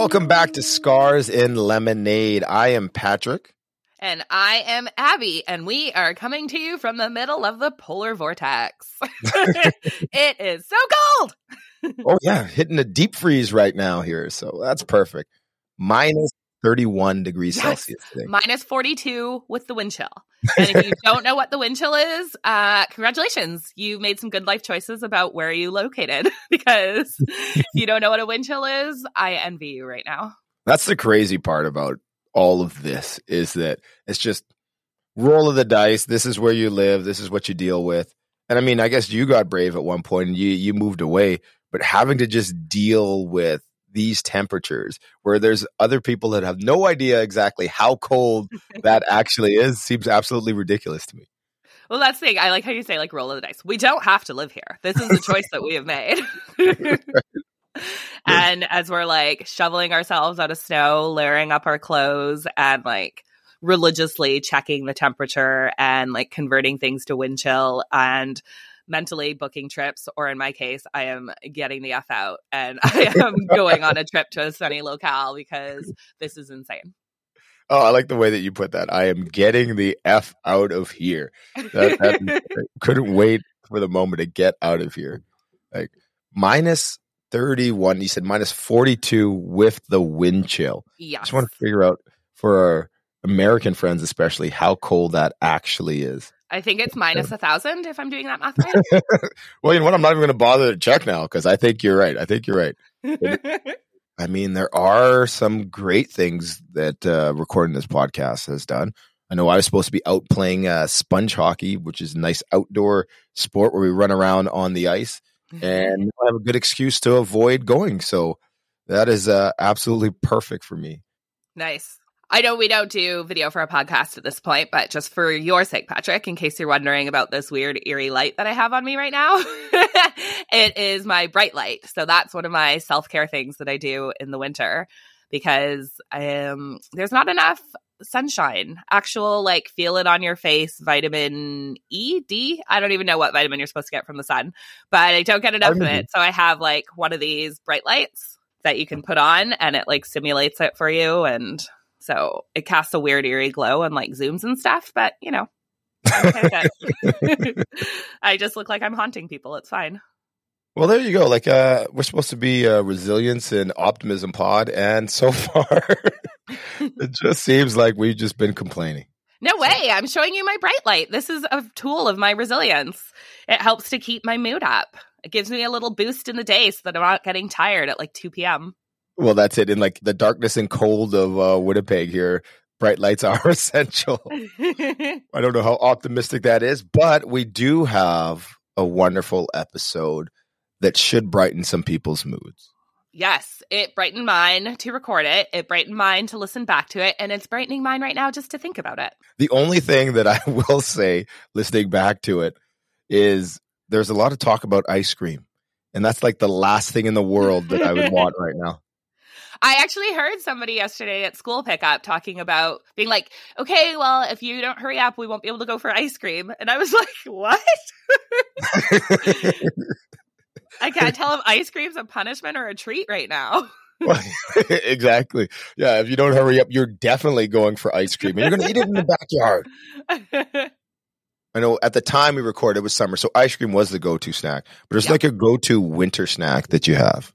Welcome back to Scars in Lemonade. I am Patrick. And I am Abby, and we are coming to you from the middle of the polar vortex. It is so cold! Oh, yeah. Hitting a deep freeze right now here, so that's perfect. Minus 31 degrees Celsius today. Minus 42 with the wind chill. And if you don't know what the wind chill is, congratulations. You made some good life choices about where you located, because if you don't know what a wind chill is, I envy you right now. That's the crazy part about all of this, is that it's just roll of the dice. This is where you live. This is what you deal with. And I mean, I guess you got brave at one point and you moved away, but having to just deal with these temperatures where there's other people that have no idea exactly how cold that actually is seems absolutely ridiculous to me. Well, that's the thing. I like how you say, like, roll of the dice. We don't have to live here. This is a choice that we have made. And as we're like shoveling ourselves out of snow, layering up our clothes and like religiously checking the temperature and like converting things to wind chill and mentally booking trips, or in my case, I am getting the F out and I am going on a trip to a sunny locale because this is insane. Oh, I like the way that you put that. I am getting the F out of here. That couldn't wait for the moment to get out of here. Like minus 31, you said minus 42 with the wind chill. Yeah. I just want to figure out for our American friends especially how cold that actually is. I think it's minus 1,000 if I'm doing that math right. Well, you know what? I'm not even going to bother to check now because I think you're right. I mean, there are some great things that recording this podcast has done. I know I was supposed to be out playing sponge hockey, which is a nice outdoor sport where we run around on the ice. And I have a good excuse to avoid going. So that is absolutely perfect for me. Nice. I know we don't do video for a podcast at this point, but just for your sake, Patrick, in case you're wondering about this weird, eerie light that I have on me right now, it is my bright light. So that's one of my self-care things that I do in the winter because there's not enough sunshine, actual like feel it on your face vitamin E, D. I don't even know what vitamin you're supposed to get from the sun, but I don't get enough of it. So I have like one of these bright lights that you can put on and it like simulates it for you. And so it casts a weird, eerie glow and like zooms and stuff. But you know, okay I just look like I'm haunting people. It's fine. Well, there you go. Like we're supposed to be a resilience and optimism pod. And so far, it just seems like we've just been complaining. No way. I'm showing you my bright light. This is a tool of my resilience. It helps to keep my mood up. It gives me a little boost in the day so that I'm not getting tired at like 2 p.m. Well, that's it. In like the darkness and cold of Winnipeg here, bright lights are essential. I don't know how optimistic that is, but we do have a wonderful episode that should brighten some people's moods. Yes, it brightened mine to record it. It brightened mine to listen back to it. And it's brightening mine right now just to think about it. The only thing that I will say listening back to it is there's a lot of talk about ice cream. And that's like the last thing in the world that I would want right now. I actually heard somebody yesterday at school pickup talking about being like, okay, well, if you don't hurry up, we won't be able to go for ice cream. And I was like, what? I can't tell if ice cream's a punishment or a treat right now. Well, exactly. Yeah, if you don't hurry up, you're definitely going for ice cream. And you're going to eat it in the backyard. I know at the time we recorded, it was summer, so ice cream was the go-to snack. But there's like a go-to winter snack that you have.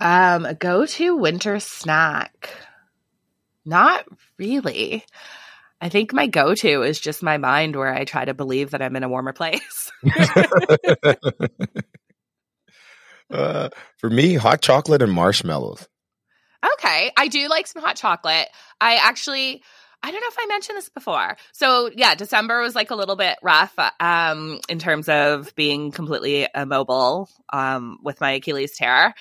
A go-to winter snack? Not really. I think my go-to is just my mind where I try to believe that I'm in a warmer place. For me, hot chocolate and marshmallows. Okay. I do like some hot chocolate. I don't know if I mentioned this before. So yeah, December was like a little bit rough in terms of being completely immobile with my Achilles tear.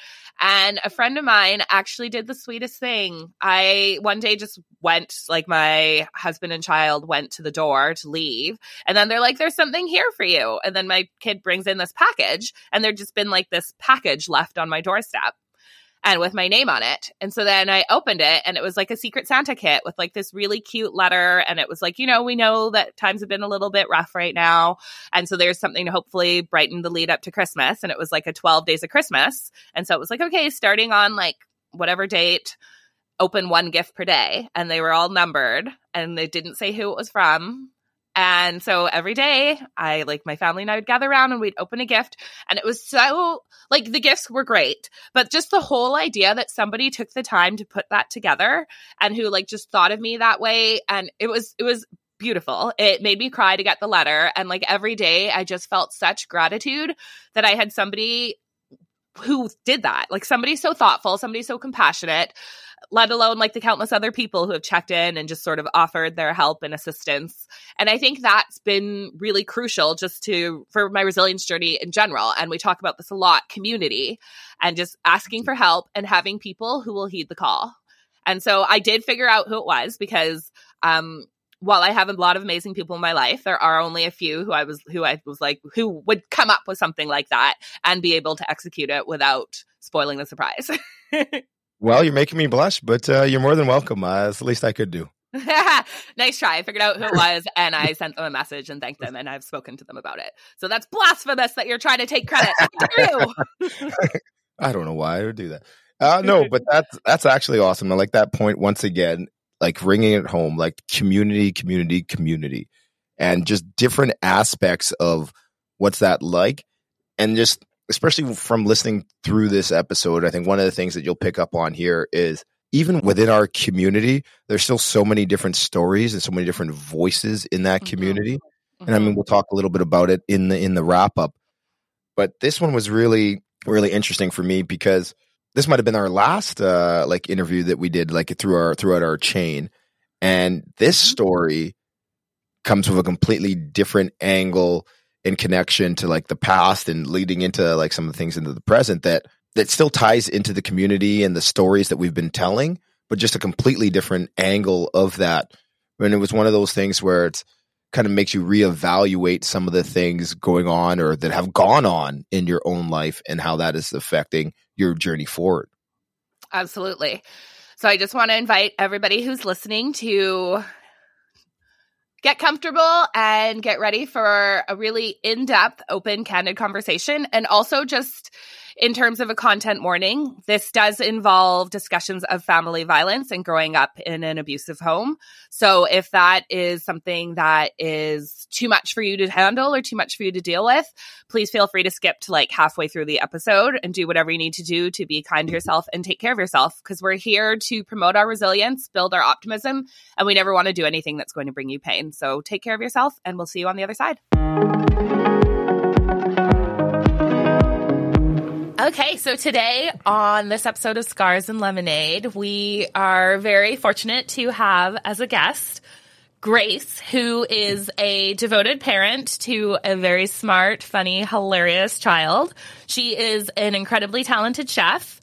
And a friend of mine actually did the sweetest thing. I one day just went, like my husband and child went to the door to leave. And then they're like, there's something here for you. And then my kid brings in this package and there'd just been like this package left on my doorstep and with my name on it. And so then I opened it and it was like a Secret Santa kit with like this really cute letter. And it was like, you know, we know that times have been a little bit rough right now. And so there's something to hopefully brighten the lead up to Christmas. And it was like a 12 Days of Christmas. And so it was like, okay, starting on like whatever date, open one gift per day. And they were all numbered and they didn't say who it was from. And so every day I, like, my family and I would gather around and we'd open a gift, and it was so, like, the gifts were great, but just the whole idea that somebody took the time to put that together and who, like, just thought of me that way. And it was beautiful. It made me cry to get the letter. And, like, every day I just felt such gratitude that I had somebody who did that. Like, somebody so thoughtful, somebody so compassionate, let alone, like, the countless other people who have checked in and just sort of offered their help and assistance. And I think that's been really crucial just for my resilience journey in general. And we talk about this a lot, community, and just asking for help and having people who will heed the call. And so I did figure out who it was, because while I have a lot of amazing people in my life, there are only a few who would come up with something like that and be able to execute it without spoiling the surprise. Well, you're making me blush, but you're more than welcome. It's the least I could do. Nice try. I figured out who it was, and I sent them a message and thanked them, and I've spoken to them about it. So that's blasphemous that you're trying to take credit. I don't know why I would do that. No, but that's actually awesome. I like that point once again, like ringing it home, like community, and just different aspects of what's that like, and just especially from listening through this episode, I think one of the things that you'll pick up on here is even within our community, there's still so many different stories and so many different voices in that community. Mm-hmm. And I mean, we'll talk a little bit about it in the wrap up, but this one was really, really interesting for me, because this might've been our last like interview that we did, like throughout our chain. And this story comes from a completely different angle in connection to, like, the past and leading into, like, some of the things into the present that still ties into the community and the stories that we've been telling, but just a completely different angle of that. And it was one of those things where it's kind of makes you reevaluate some of the things going on or that have gone on in your own life and how that is affecting your journey forward. Absolutely. So I just want to invite everybody who's listening to get comfortable and get ready for a really in-depth, open, candid conversation. And also, just in terms of a content warning, this does involve discussions of family violence and growing up in an abusive home. So if that is something that is too much for you to handle or too much for you to deal with, please feel free to skip to, like, halfway through the episode and do whatever you need to do to be kind to yourself and take care of yourself, because we're here to promote our resilience, build our optimism, and we never want to do anything that's going to bring you pain. So take care of yourself, and we'll see you on the other side. Okay, so today on this episode of Scars and Lemonade, we are very fortunate to have as a guest Grace, who is a devoted parent to a very smart, funny, hilarious child. She is an incredibly talented chef,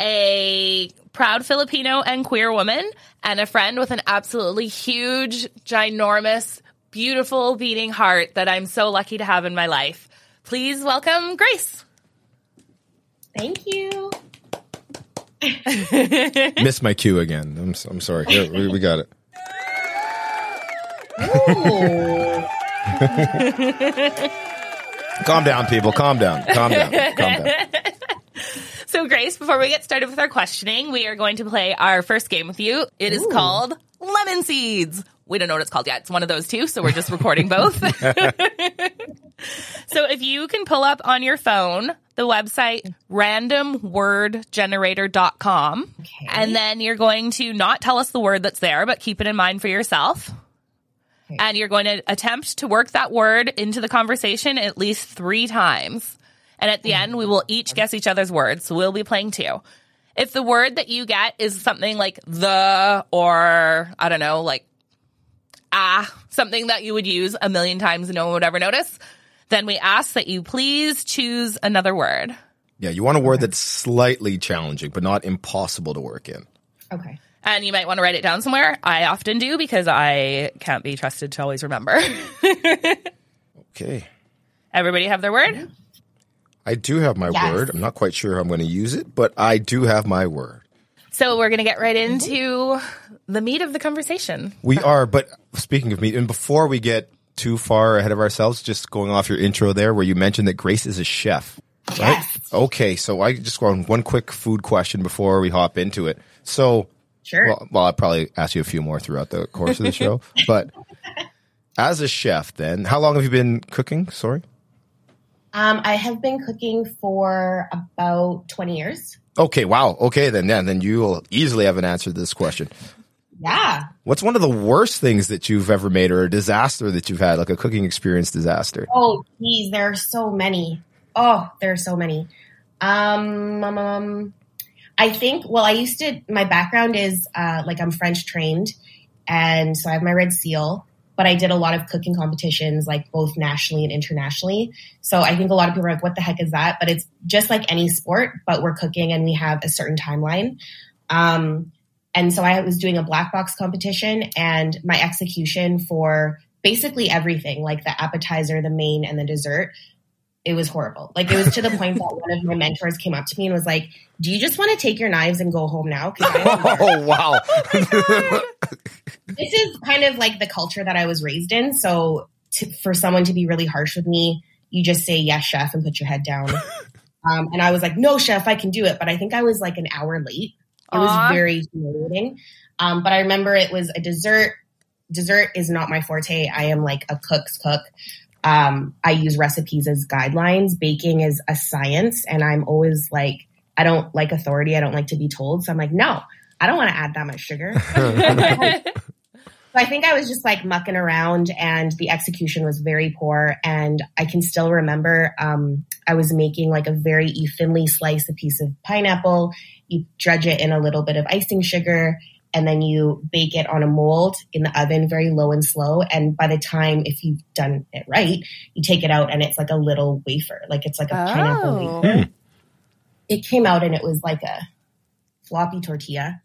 a proud Filipino and queer woman, and a friend with an absolutely huge, ginormous, beautiful, beating heart that I'm so lucky to have in my life. Please welcome Grace. Thank you. Missed my cue again. I'm sorry. Here, we got it. Calm down, people. Calm down. So, Grace, before we get started with our questioning, we are going to play our first game with you. It is called Lemon Seeds. We don't know what it's called yet. It's one of those two, so we're just recording both. So if you can pull up on your phone the website randomwordgenerator.com, okay, and then you're going to not tell us the word that's there, but keep it in mind for yourself. Okay. And you're going to attempt to work that word into the conversation at least 3 times. And at the end, we will each guess each other's words. So we'll be playing 2. If the word that you get is something like the, or I don't know, like something that you would use 1,000,000 times and no one would ever notice, then we ask that you please choose another word. Yeah, you want a word that's slightly challenging, but not impossible to work in. Okay. And you might want to write it down somewhere. I often do, because I can't be trusted to always remember. Okay. Everybody have their word? I do have my word. I'm not quite sure how I'm going to use it, but I do have my word. So we're going to get right into the meat of the conversation. We are, but speaking of meat, and before we get too far ahead of ourselves, just going off your intro there where you mentioned that Grace is a chef. Yes. Right? Okay, so I just want one quick food question before we hop into it. So, sure. Well, I'll probably ask you a few more throughout the course of the show. But as a chef, then, how long have you been cooking? Sorry. I have been cooking for about 20 years. Okay, wow. Okay, then you will easily have an answer to this question. Yeah. What's one of the worst things that you've ever made, or a disaster that you've had, like a cooking experience disaster? Oh, geez, there are so many. I think, well, my background is like I'm French trained, and so I have my Red Seal, but I did a lot of cooking competitions, like both nationally and internationally. So I think a lot of people are like, what the heck is that? But it's just like any sport, but we're cooking and we have a certain timeline. And so I was doing a black box competition, and my execution for basically everything, like the appetizer, the main, and the dessert, it was horrible. Like, it was to the point that one of my mentors came up to me and was like, do you just want to take your knives and go home now? Oh, wow. Oh, this is kind of like the culture that I was raised in. So for someone to be really harsh with me, you just say, yes, chef, and put your head down. And I was like, no, chef, I can do it. But I think I was like an hour late. It was very humiliating. But I remember it was a dessert. Dessert is not my forte. I am like a cook's cook. I use recipes as guidelines. Baking is a science. And I'm always like, I don't like authority. I don't like to be told. So I'm like, no, I don't want to add that much sugar. So I think I was just like mucking around, and the execution was very poor. And I can still remember I was making like you thinly slice a piece of pineapple. You dredge it in a little bit of icing sugar, and then you bake it on a mold in the oven, very low and slow. And by the time, if you've done it right, you take it out and it's like a little wafer. Like, it's like a pineapple wafer. Mm. It came out and it was like a floppy tortilla.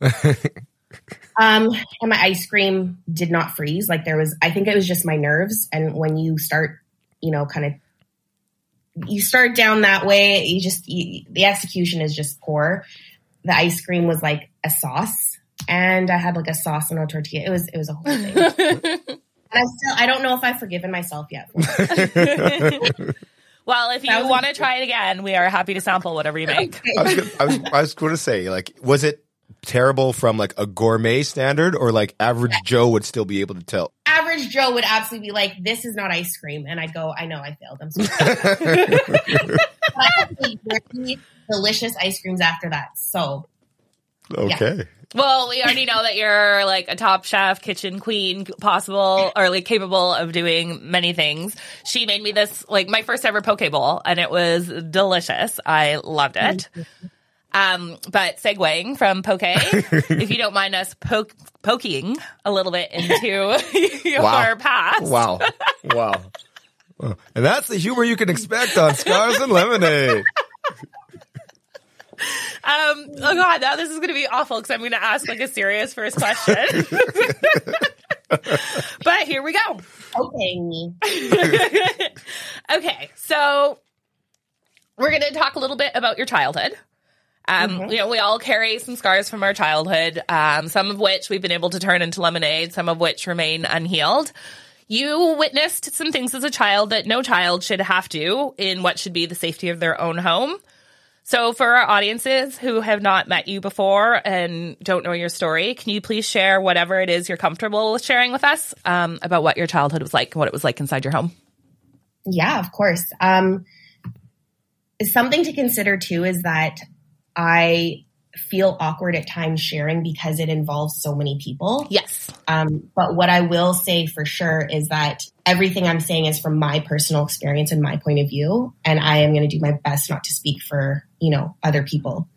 And my ice cream did not freeze. Like, I think it was just my nerves. And when you start, you start down that way, the execution is just poor. The ice cream was like a sauce, and I had like a sauce and a tortilla. It was a whole thing. And I don't know if I've forgiven myself yet. Well, if you want to try it again, we are happy to sample whatever you make. I was going to say, like, was it terrible from like a gourmet standard, or like average Joe would still be able to tell? Average Joe would absolutely be like, this is not ice cream. And I'd go, I know, I failed. I'm sorry. Delicious ice creams after that. So, okay. Yeah. Well, we already know that you're like a top chef, kitchen queen, possible or like capable of doing many things. She made me this, like, my first ever poke bowl, and it was delicious. I loved it. But segueing from poke, if you don't mind us poking a little bit into your past. Wow. And that's the humor you can expect on Scars and Lemonade. Oh God, now this is going to be awful because I'm going to ask like a serious first question. But here we go. Okay. Okay, so we're going to talk a little bit about your childhood. We all carry some scars from our childhood, some of which we've been able to turn into lemonade, some of which remain unhealed. You witnessed some things as a child that no child should have to in what should be the safety of their own home. So for our audiences who have not met you before and don't know your story, can you please share whatever it is you're comfortable with sharing with us about what your childhood was like and what it was like inside your home? Yeah, of course. Something to consider, too, is that I feel awkward at times sharing because it involves so many people. Yes. But what I will say for sure is that everything I'm saying is from my personal experience and my point of view. And I am going to do my best not to speak for, other people.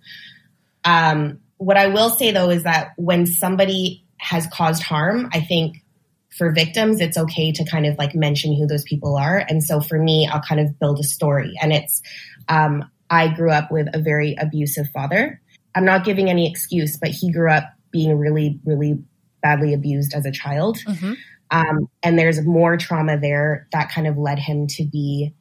What I will say, though, is that when somebody has caused harm, I think for victims, it's okay to kind of like mention who those people are. And so for me, I'll kind of build a story. And it's, I grew up with a very abusive father. I'm not giving any excuse, but he grew up being really, really badly abused as a child. Mm-hmm. And there's more trauma there that kind of led him to be,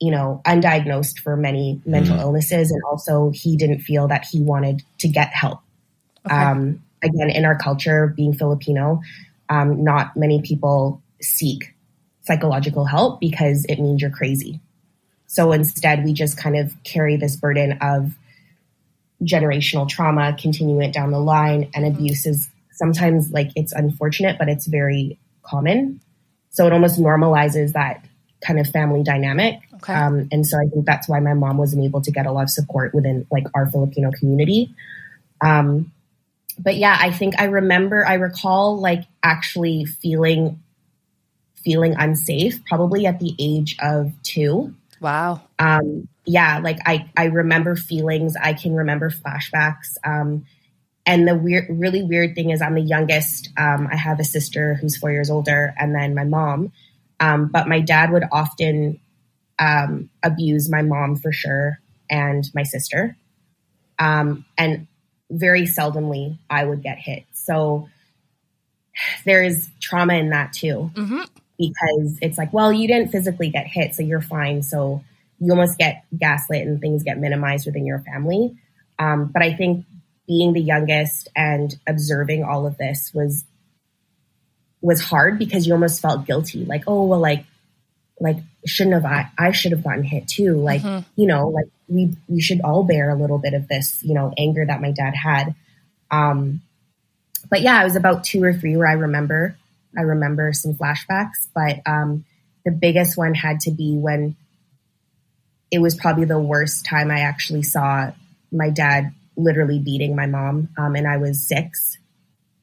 undiagnosed for many mental illnesses. And also he didn't feel that he wanted to get help. Okay. Again, in our culture, being Filipino, not many people seek psychological help because it means you're crazy. So instead, we just kind of carry this burden of generational trauma, continue it down the line, and abuse is sometimes, like, it's unfortunate, but it's very common. So it almost normalizes that kind of family dynamic. Okay. And so I think that's why my mom wasn't able to get a lot of support within, like, our Filipino community. But yeah, I think I recall like actually feeling unsafe probably at the age of 2. Wow. Yeah. Like I remember feelings. I can remember flashbacks. And the really weird thing is I'm the youngest. I have a sister who's 4 years older and then my mom. But my dad would often abuse my mom for sure and my sister. And very seldomly I would get hit. So there is trauma in that too. Mm-hmm. Because it's like, well, you didn't physically get hit, so you're fine. So you almost get gaslit and things get minimized within your family. But I think being the youngest and observing all of this was hard because you almost felt guilty. Like, oh, well, like shouldn't have I should have gotten hit too. Like, mm-hmm. you know, like we should all bear a little bit of this, you know, anger that my dad had. But yeah, I was about 2 or 3 where I remember some flashbacks, but the biggest one had to be when it was probably the worst time I actually saw my dad literally beating my mom. And I was 6.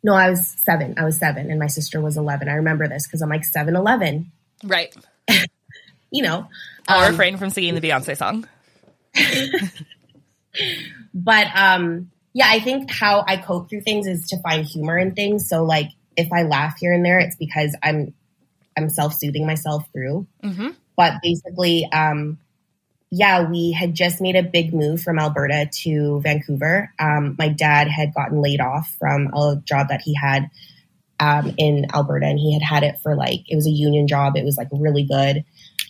No, I was 7. I was 7 and my sister was 11. I remember this because I'm like 7-11. Right. You know. I'll refrain from singing the Beyoncé song. But yeah, I think how I cope through things is to find humor in things. So like, if I laugh here and there, it's because I'm self-soothing myself through. Mm-hmm. But basically, yeah, we had just made a big move from Alberta to Vancouver. My dad had gotten laid off from a job that he had in Alberta, and he had it for like, it was a union job. It was like really good.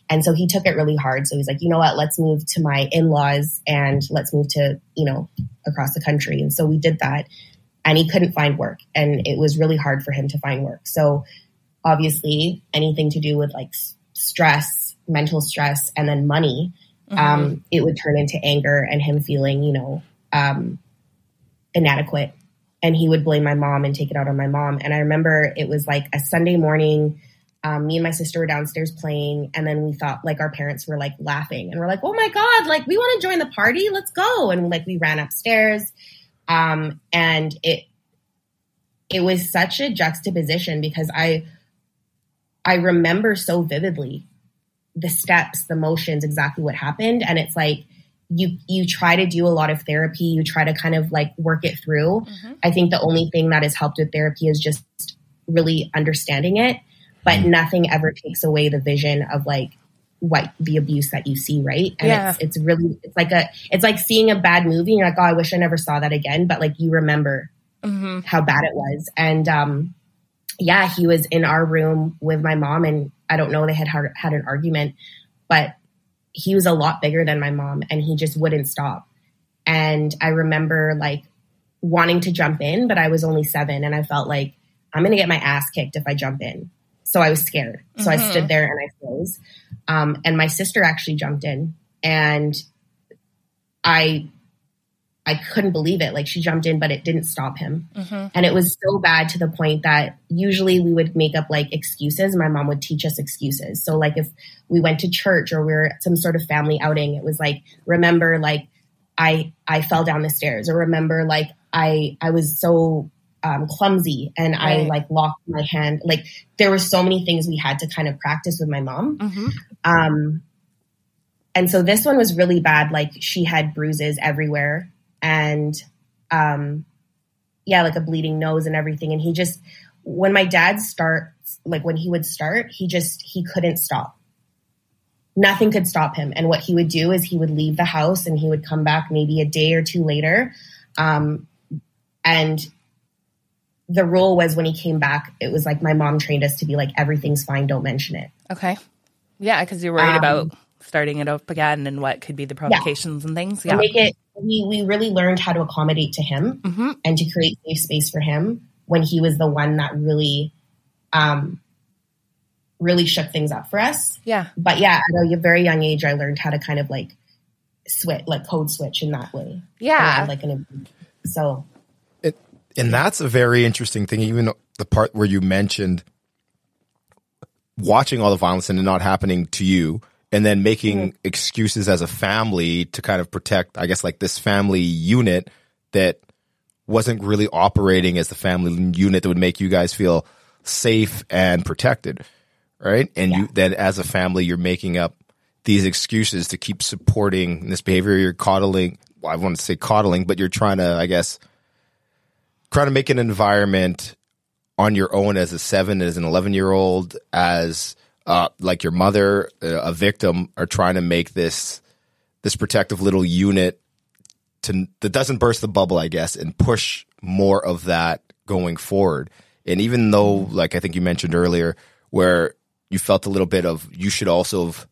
And so he took it really hard. So he's like, you know what, let's move to my in-laws and let's move to, you know, across the country. And so we did that. And he couldn't find work, and it was really hard for him to find work. So obviously anything to do with like stress, mental stress, and then money, mm-hmm. It would turn into anger and him feeling, you know, inadequate. And he would blame my mom and take it out on my mom. And I remember it was like a Sunday morning, me and my sister were downstairs playing, and then we thought like our parents were like laughing, and we're like, oh my God, like we want to join the party, let's go. And like we ran upstairs. And it was such a juxtaposition because I remember so vividly the steps, the motions, exactly what happened. And it's like, you try to do a lot of therapy. You try to kind of like work it through. Mm-hmm. I think the only thing that has helped with therapy is just really understanding it, but mm-hmm. nothing ever takes away the vision of like, what the abuse that you see, right? And yeah. it's like seeing a bad movie and you're like, oh, I wish I never saw that again, but like you remember mm-hmm. how bad it was. And yeah, he was in our room with my mom, and I don't know, they had an argument, but he was a lot bigger than my mom and he just wouldn't stop. And I remember like wanting to jump in, but I was only 7 and I felt like I'm gonna get my ass kicked if I jump in. So I was scared. So mm-hmm. I stood there and I froze. And my sister actually jumped in, and I couldn't believe it. Like she jumped in, but it didn't stop him. Mm-hmm. And it was so bad to the point that usually we would make up like excuses. My mom would teach us excuses. So like if we went to church or we were at some sort of family outing, it was like, remember, like I fell down the stairs, or remember, like I was so clumsy and right. I like locked my hand. Like there were so many things we had to kind of practice with my mom. Mm-hmm. And so this one was really bad. Like she had bruises everywhere and yeah, like a bleeding nose and everything. And he just, when my dad starts, like when he would start, he couldn't stop. Nothing could stop him. And what he would do is he would leave the house and he would come back maybe a day or 2 later. And the rule was when he came back, it was like my mom trained us to be like, everything's fine, don't mention it. Okay. Yeah, because you're worried about starting it up again and what could be the provocations yeah. and things. Yeah. We really learned how to accommodate to him mm-hmm. and to create safe space for him when he was the one that really really shook things up for us. Yeah. But yeah, at a very young age, I learned how to kind of like switch, like code switch in that way. Yeah. And, like an, so. It, and that's a very interesting thing. Even the part where you mentioned watching all the violence and it not happening to you, and then making mm-hmm. excuses as a family to kind of protect, I guess, like this family unit that wasn't really operating as the family unit that would make you guys feel safe and protected, right? And yeah. you then as a family, you're making up these excuses to keep supporting this behavior. You're coddling, well, I want to say coddling, but you're trying to, I guess, trying to make an environment on your own as a 7, as an 11-year-old, as like your mother, a victim, are trying to make this protective little unit to, that doesn't burst the bubble, I guess, and push more of that going forward. And even though, like I think you mentioned earlier, where you felt a little bit of, you should also have,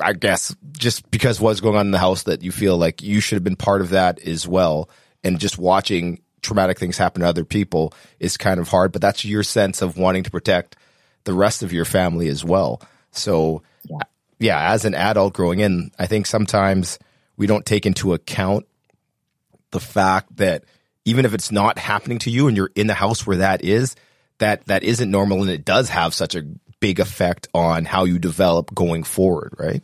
I guess, just because what's going on in the house, that you feel like you should have been part of that as well. And just watching traumatic things happen to other people is kind of hard, but that's your sense of wanting to protect the rest of your family as well. So yeah, as an adult growing in, I think sometimes we don't take into account the fact that even if it's not happening to you and you're in the house where that isn't normal, and it does have such a big effect on how you develop going forward, right?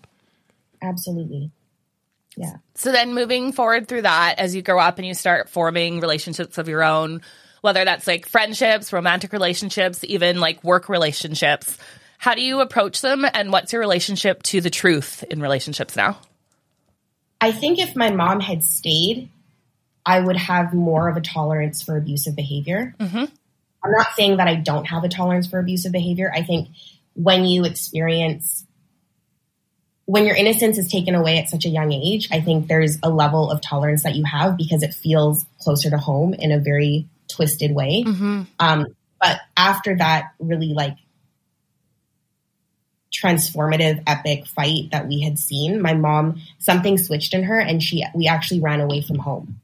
Absolutely. Yeah. So then moving forward through that, as you grow up and you start forming relationships of your own, whether that's like friendships, romantic relationships, even like work relationships, how do you approach them, and what's your relationship to the truth in relationships now? I think if my mom had stayed, I would have more of a tolerance for abusive behavior. Mm-hmm. I'm not saying that I don't have a tolerance for abusive behavior. I think when your innocence is taken away at such a young age, I think there's a level of tolerance that you have because it feels closer to home in a very twisted way. Mm-hmm. But after that really like transformative epic fight that we had seen, my mom, something switched in her, and we actually ran away from home.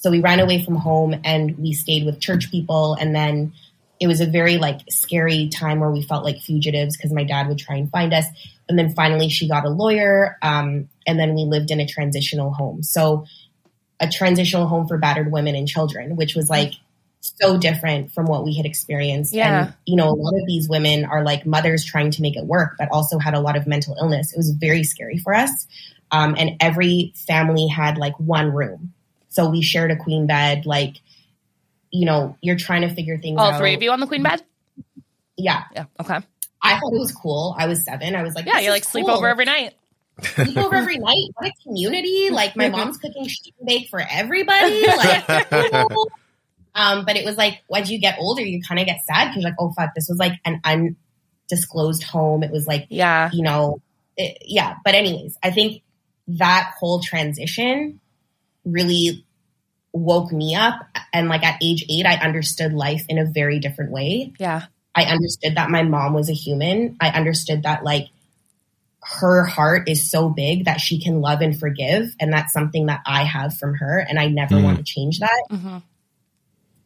So we ran away from home and we stayed with church people. And then it was a very like scary time where we felt like fugitives because my dad would try and find us. And then finally she got a lawyer. And then we lived in a transitional home. So a transitional home for battered women and children, which was like so different from what we had experienced. Yeah. And, you know, a lot of these women are like mothers trying to make it work, but also had a lot of mental illness. It was very scary for us. And every family had like one room. So we shared a queen bed, like, you know, you're trying to figure things out. All three of you on the queen bed? Yeah. Yeah. Okay. I thought it was cool. I was 7. I was like, yeah, you like sleep over every night. Sleep over every night. What a community. Like my mom's cooking sheet and bake for everybody. Like, cool. But it was like, as you get older, you kind of get sad. You're like, oh fuck, this was like an undisclosed home. It was like, yeah, you know, yeah. But anyways, I think that whole transition really woke me up, and like at age 8 I understood life in a very different way. Yeah. I understood that my mom was a human. I understood that like her heart is so big that she can love and forgive, and that's something that I have from her, and I never want to change that. Mm-hmm.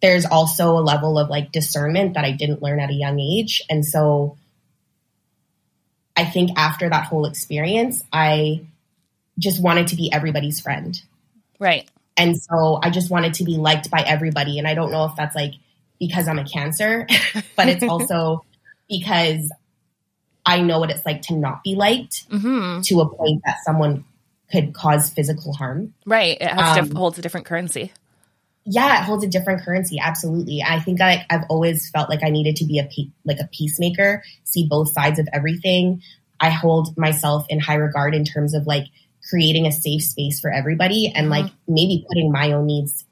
There's also a level of like discernment that I didn't learn at a young age, and so I think after that whole experience I just wanted to be everybody's friend. Right. And so I just wanted to be liked by everybody. And I don't know if that's like because I'm a Cancer, but it's also because I know what it's like to not be liked to a point that someone could cause physical harm. Right. It has holds a different currency. Yeah, it holds a different currency. Absolutely. I think I've always felt like I needed to be a peacemaker, see both sides of everything. I hold myself in high regard in terms of like creating a safe space for everybody, and like maybe putting my own needs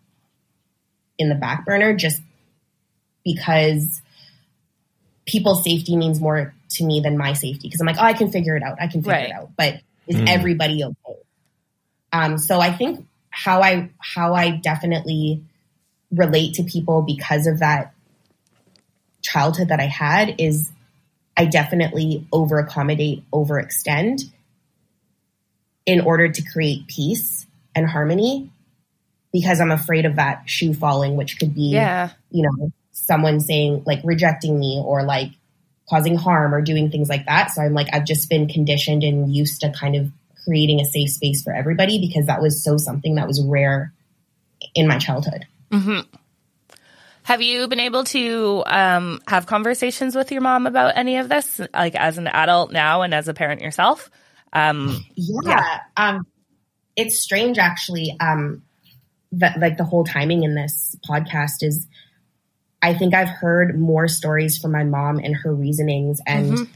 in the back burner, just because people's safety means more to me than my safety. Because I'm like, oh, I can figure it out. I can figure it out. But is everybody okay? So I think how I definitely relate to people because of that childhood that I had is I definitely over-accommodate, overextend, in order to create peace and harmony, because I'm afraid of that shoe falling, which could be, you know, someone saying like rejecting me, or like causing harm or doing things like that. So I'm like, I've just been conditioned and used to kind of creating a safe space for everybody, because that was so something that was rare in my childhood. Mm-hmm. Have you been able to have conversations with your mom about any of this, like as an adult now and as a parent yourself? It's strange, actually, that like the whole timing in this podcast is, I think I've heard more stories from my mom and her reasonings and mm-hmm.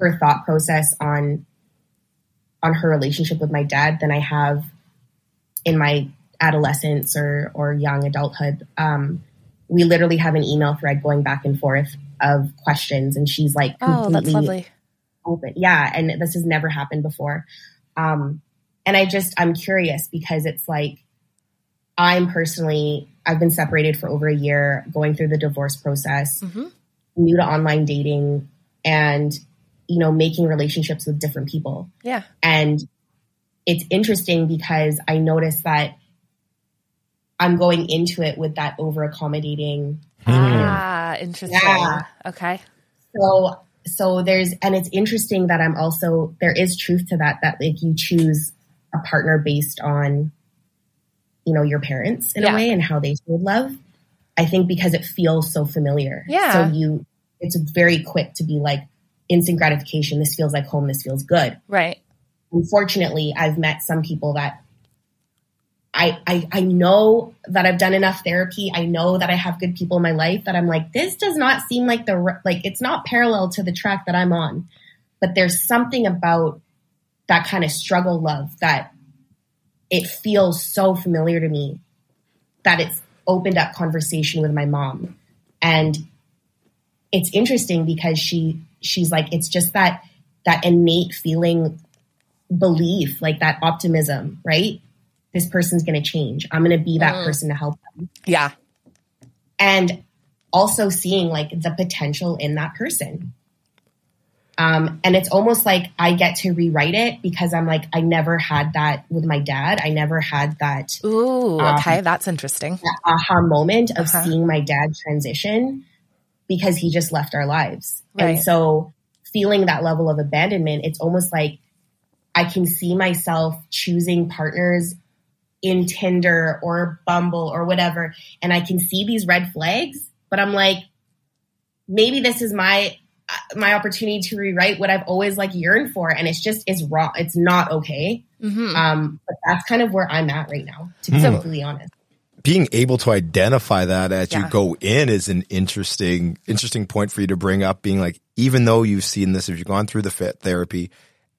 her thought process on her relationship with my dad than I have in my adolescence or young adulthood. We literally have an email thread going back and forth of questions, and she's like, completely that's lovely. Open. Yeah. And this has never happened before. And I'm curious, because it's like, I've been separated for over a year, going through the divorce process, mm-hmm. new to online dating, and, you know, making relationships with different people. Yeah. And it's interesting because I noticed that I'm going into it with that over-accommodating. Interesting. Yeah. Okay. So there's, and it's interesting that I'm also, there is truth to that like you choose a partner based on, you know, your parents in a way and how they showed love. I think because it feels so familiar. Yeah. So it's very quick to be like instant gratification. This feels like home. This feels good. Right. Unfortunately, I've met some people that I know that I've done enough therapy. I know that I have good people in my life that I'm like, this does not seem like it's not parallel to the track that I'm on, but there's something about that kind of struggle love that it feels so familiar to me that it's opened up conversation with my mom. And it's interesting because she's like, it's just that innate feeling, belief, like that optimism, right? This person's going to change. I'm going to be that person to help them. Yeah. And also seeing like the potential in that person. And it's almost like I get to rewrite it because I'm like, I never had that with my dad. I never had that. Ooh, okay. That's interesting. That aha moment of seeing my dad transition, because he just left our lives. Right. And so feeling that level of abandonment, it's almost like I can see myself choosing partners in Tinder or Bumble or whatever. And I can see these red flags, but I'm like, maybe this is my opportunity to rewrite what I've always like yearned for. And it's just, it's raw. It's not okay. Mm-hmm. But that's kind of where I'm at right now, to be completely honest. Being able to identify that as you go in is an interesting point for you to bring up, being like, even though you've seen this, if you've gone through the therapy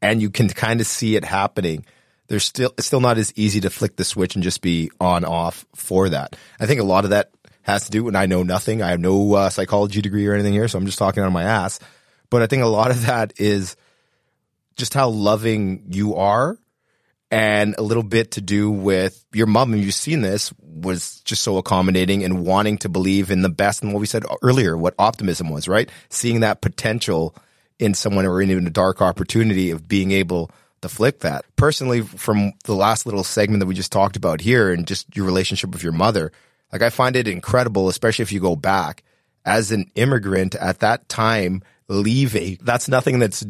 and you can kind of see it happening, there's it's still not as easy to flick the switch and just be on off for that. I think a lot of that has to do, and I know nothing. I have no psychology degree or anything here, so I'm just talking out of my ass. But I think a lot of that is just how loving you are, and a little bit to do with your mom, and you've seen this, was just so accommodating and wanting to believe in the best. And what we said earlier, what optimism was, right? Seeing that potential in someone or in even a dark opportunity of being able to flick that. Personally, from the last little segment that we just talked about here and just your relationship with your mother, like I find it incredible, especially if you go back as an immigrant at that time, leaving. That's nothing that's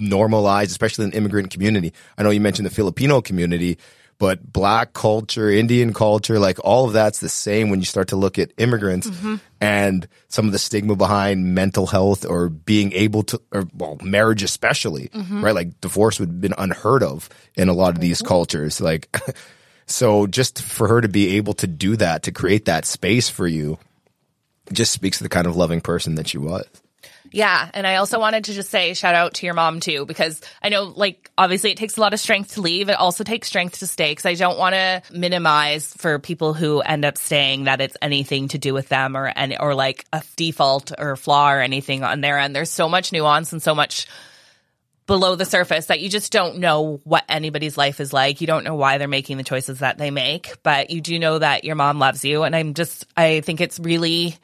normalized, especially in the immigrant community. I know you mentioned the Filipino community, but Black culture, Indian culture, like all of that's the same when you start to look at immigrants mm-hmm. and some of the stigma behind mental health or being able to, marriage especially, mm-hmm. right? Like divorce would have been unheard of in a lot of these cultures. Like, so just for her to be able to do that, to create that space for you, just speaks to the kind of loving person that she was. Yeah. And I also wanted to just say shout out to your mom too, because I know like obviously it takes a lot of strength to leave. It also takes strength to stay, because I don't want to minimize for people who end up staying that it's anything to do with them or like a default or flaw or anything on their end. There's so much nuance and so much below the surface that you just don't know what anybody's life is like. You don't know why they're making the choices that they make, but you do know that your mom loves you. And I think it's really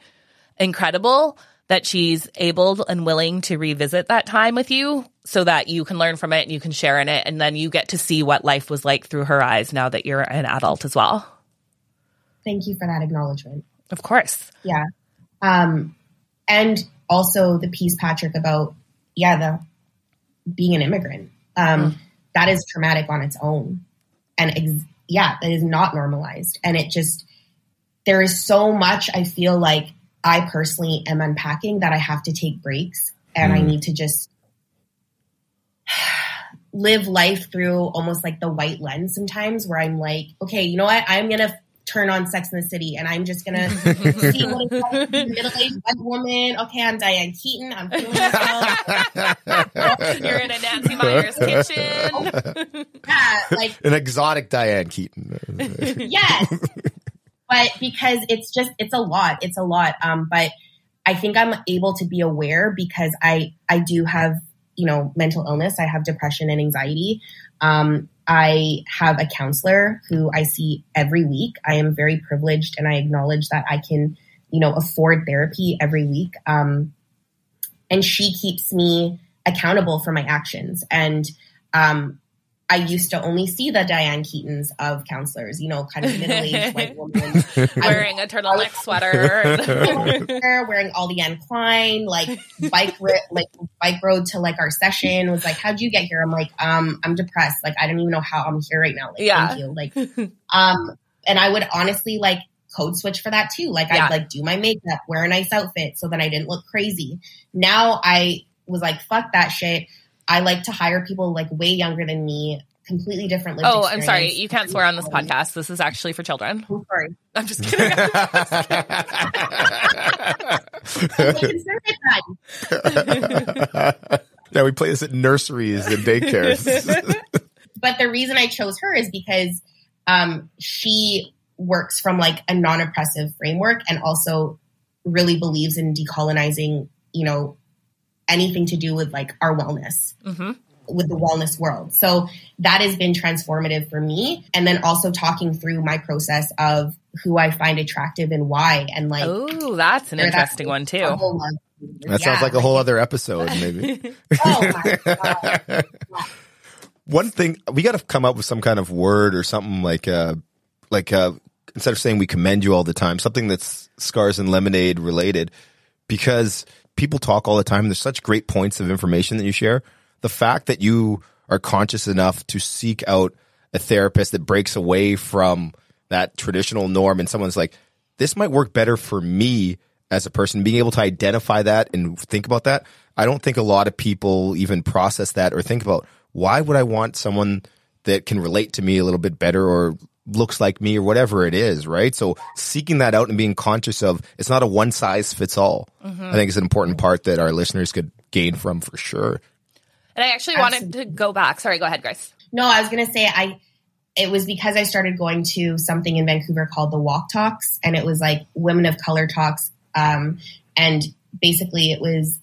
incredible that she's able and willing to revisit that time with you so that you can learn from it and you can share in it. And then you get to see what life was like through her eyes now that you're an adult as well. Thank you for that acknowledgement. Of course. Yeah. And also the piece, Patrick, about, the being an immigrant. That is traumatic on its own. And that is not normalized. And it just, there is so much I feel like I personally am unpacking that I have to take breaks and I need to just live life through almost like the white lens sometimes where I'm like, okay, you know what? I'm going to turn on Sex and the City and I'm just going to see what it's like to be a middle-aged white woman. Okay, I'm Diane Keaton. I'm feeling myself. You're in a Nancy Meyers kitchen. Yeah, like an exotic Diane Keaton. Yes. But because it's a lot. It's a lot. But I think I'm able to be aware because I do have, mental illness. I have depression and anxiety. I have a counselor who I see every week. I am very privileged and I acknowledge that I can, afford therapy every week. And she keeps me accountable for my actions. And, I used to only see the Diane Keatons of counselors, kind of middle-aged white woman. Wearing a turtleneck sweater. Wearing all the Ann Klein, bike road to our session was like, how'd you get here? I'm like, I'm depressed. I don't even know how I'm here right now. Thank you. And I would honestly code switch for that too. I'd do my makeup, wear a nice outfit. So then I didn't look crazy. Now I was like, fuck that shit. I like to hire people way younger than me, completely different lived experience. I'm sorry. You can't swear on this podcast. This is actually for children. I'm sorry. I'm just kidding. Yeah, we play this at nurseries and daycares. But the reason I chose her is because she works from a non-oppressive framework and also really believes in decolonizing, anything to do with our wellness, with the wellness world. So that has been transformative for me. And then also talking through my process of who I find attractive and why. And oh, that's an interesting one too. That sounds like a whole other episode maybe. Oh my God. One thing, we got to come up with some kind of word or something instead of saying we commend you all the time, something that's Scars and Lemonade related, because people talk all the time. There's such great points of information that you share. The fact that you are conscious enough to seek out a therapist that breaks away from that traditional norm and someone's like, this might work better for me as a person, being able to identify that and think about that. I don't think a lot of people even process that or think about, why would I want someone that can relate to me a little bit better or looks like me or whatever it is, right? So seeking that out and being conscious of, it's not a one size fits all. I think it's an important part that our listeners could gain from for sure. And I actually wanted to go back. Sorry, go ahead, Grace. No, I was going to say it was because I started going to something in Vancouver called the Walk Talks, and it was women of color talks. And basically it was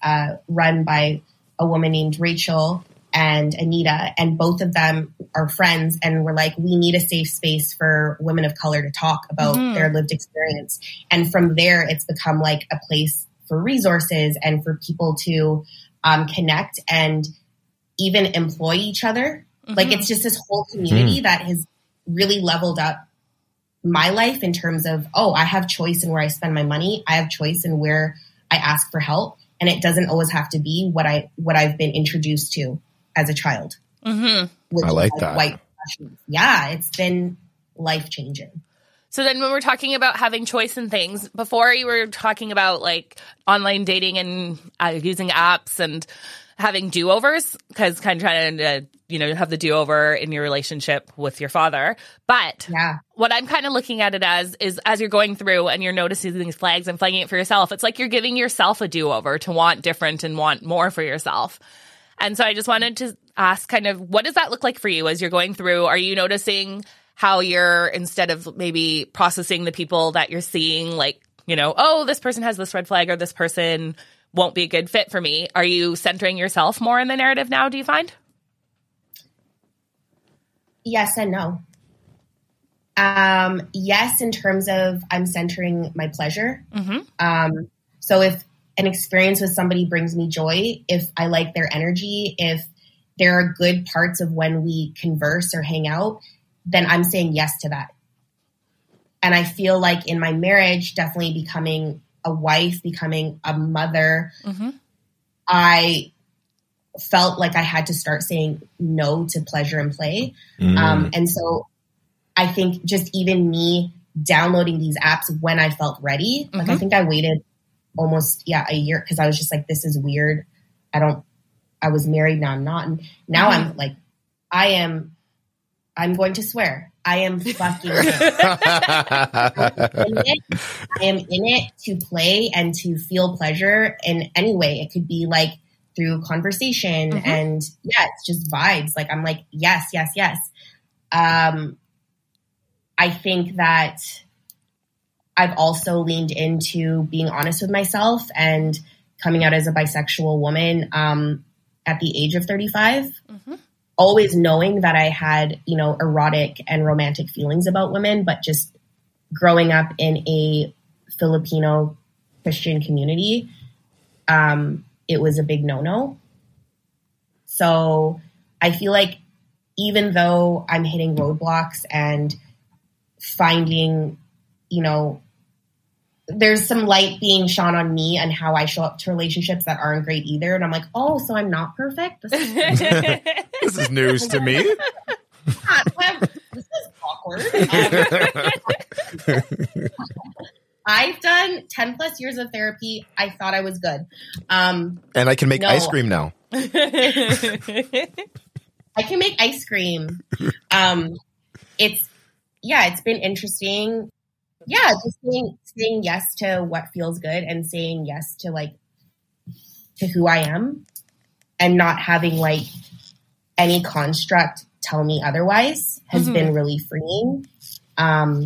run by a woman named Rachel and Anita, and both of them are friends, and we're like, we need a safe space for women of color to talk about their lived experience. And from there, it's become a place for resources and for people to connect and even employ each other. It's just this whole community that has really leveled up my life in terms of, I have choice in where I spend my money. I have choice in where I ask for help. And it doesn't always have to be what I've been introduced to as a child. I like that. White fashion. Yeah, it's been life-changing. So then when we're talking about having choice in things, before you were talking about online dating and using apps and having do-overs, because kind of trying to have the do-over in your relationship with your father. But what I'm kind of looking at it as you're going through and you're noticing these flags and flagging it for yourself, it's like you're giving yourself a do-over to want different and want more for yourself. And so I just wanted to ask kind of, what does that look like for you as you're going through? Are you noticing how you're, instead of maybe processing the people that you're seeing, this person has this red flag or this person won't be a good fit for me. Are you centering yourself more in the narrative now, do you find? Yes and no. Yes, in terms of I'm centering my pleasure. So if an experience with somebody brings me joy, if I like their energy, if there are good parts of when we converse or hang out, then I'm saying yes to that. And I feel like in my marriage, definitely becoming a wife, becoming a mother, mm-hmm. I felt like I had to start saying no to pleasure and play. Mm. And so I think just even me downloading these apps when I felt ready, like mm-hmm. I think I waited almost a year, because I was just like, this is weird. I was married, now I'm not. And now mm-hmm. I'm going to swear. I am fucking I am in it to play and to feel pleasure in any way. It could be like through conversation mm-hmm. and it's just vibes. Like I'm like, yes, yes, yes. I think that I've also leaned into being honest with myself and coming out as a bisexual woman at the age of 35, mm-hmm. always knowing that I had, erotic and romantic feelings about women, but just growing up in a Filipino Christian community, it was a big no-no. So I feel like even though I'm hitting roadblocks and finding, there's some light being shone on me and how I show up to relationships that aren't great either. And I'm like, oh, so I'm not perfect? This is news to me. This is awkward. I've done 10 plus years of therapy. I thought I was good. And I can make ice cream now. I can make ice cream. It's been interesting. Yeah, just saying yes to what feels good and saying yes to to who I am and not having any construct tell me otherwise has mm-hmm. been really freeing. I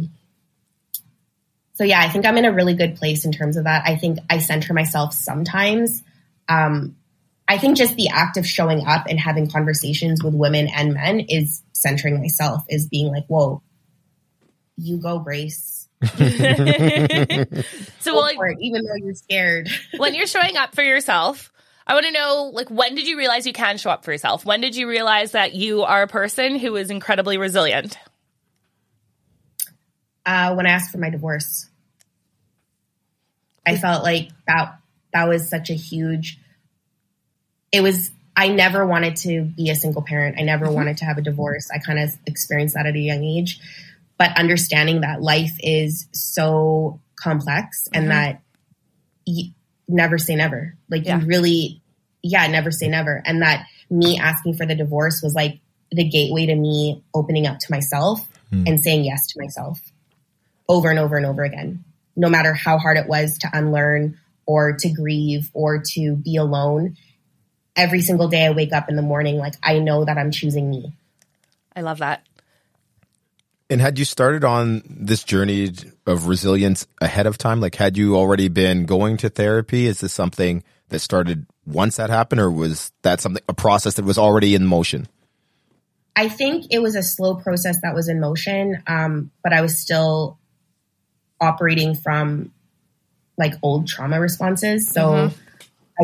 think I'm in a really good place in terms of that. I think I center myself sometimes. I think just the act of showing up and having conversations with women and men is centering myself, is being like, whoa, you go, Grace. So even though you're scared, when you're showing up for yourself, I want to know when did you realize you can show up for yourself? When did you realize that you are a person who is incredibly resilient? When I asked for my divorce, I felt like that was such a huge. I never wanted to be a single parent. I never mm-hmm. wanted to have a divorce. I kind of experienced that at a young age. But understanding that life is so complex and mm-hmm. that never say never. You really, never say never. And that me asking for the divorce was the gateway to me opening up to myself and saying yes to myself over and over and over again. No matter how hard it was to unlearn or to grieve or to be alone, every single day I wake up in the morning, I know that I'm choosing me. I love that. And had you started on this journey of resilience ahead of time? Had you already been going to therapy? Is this something that started once that happened, or was that a process that was already in motion? I think it was a slow process that was in motion, but I was still operating from old trauma responses. So mm-hmm.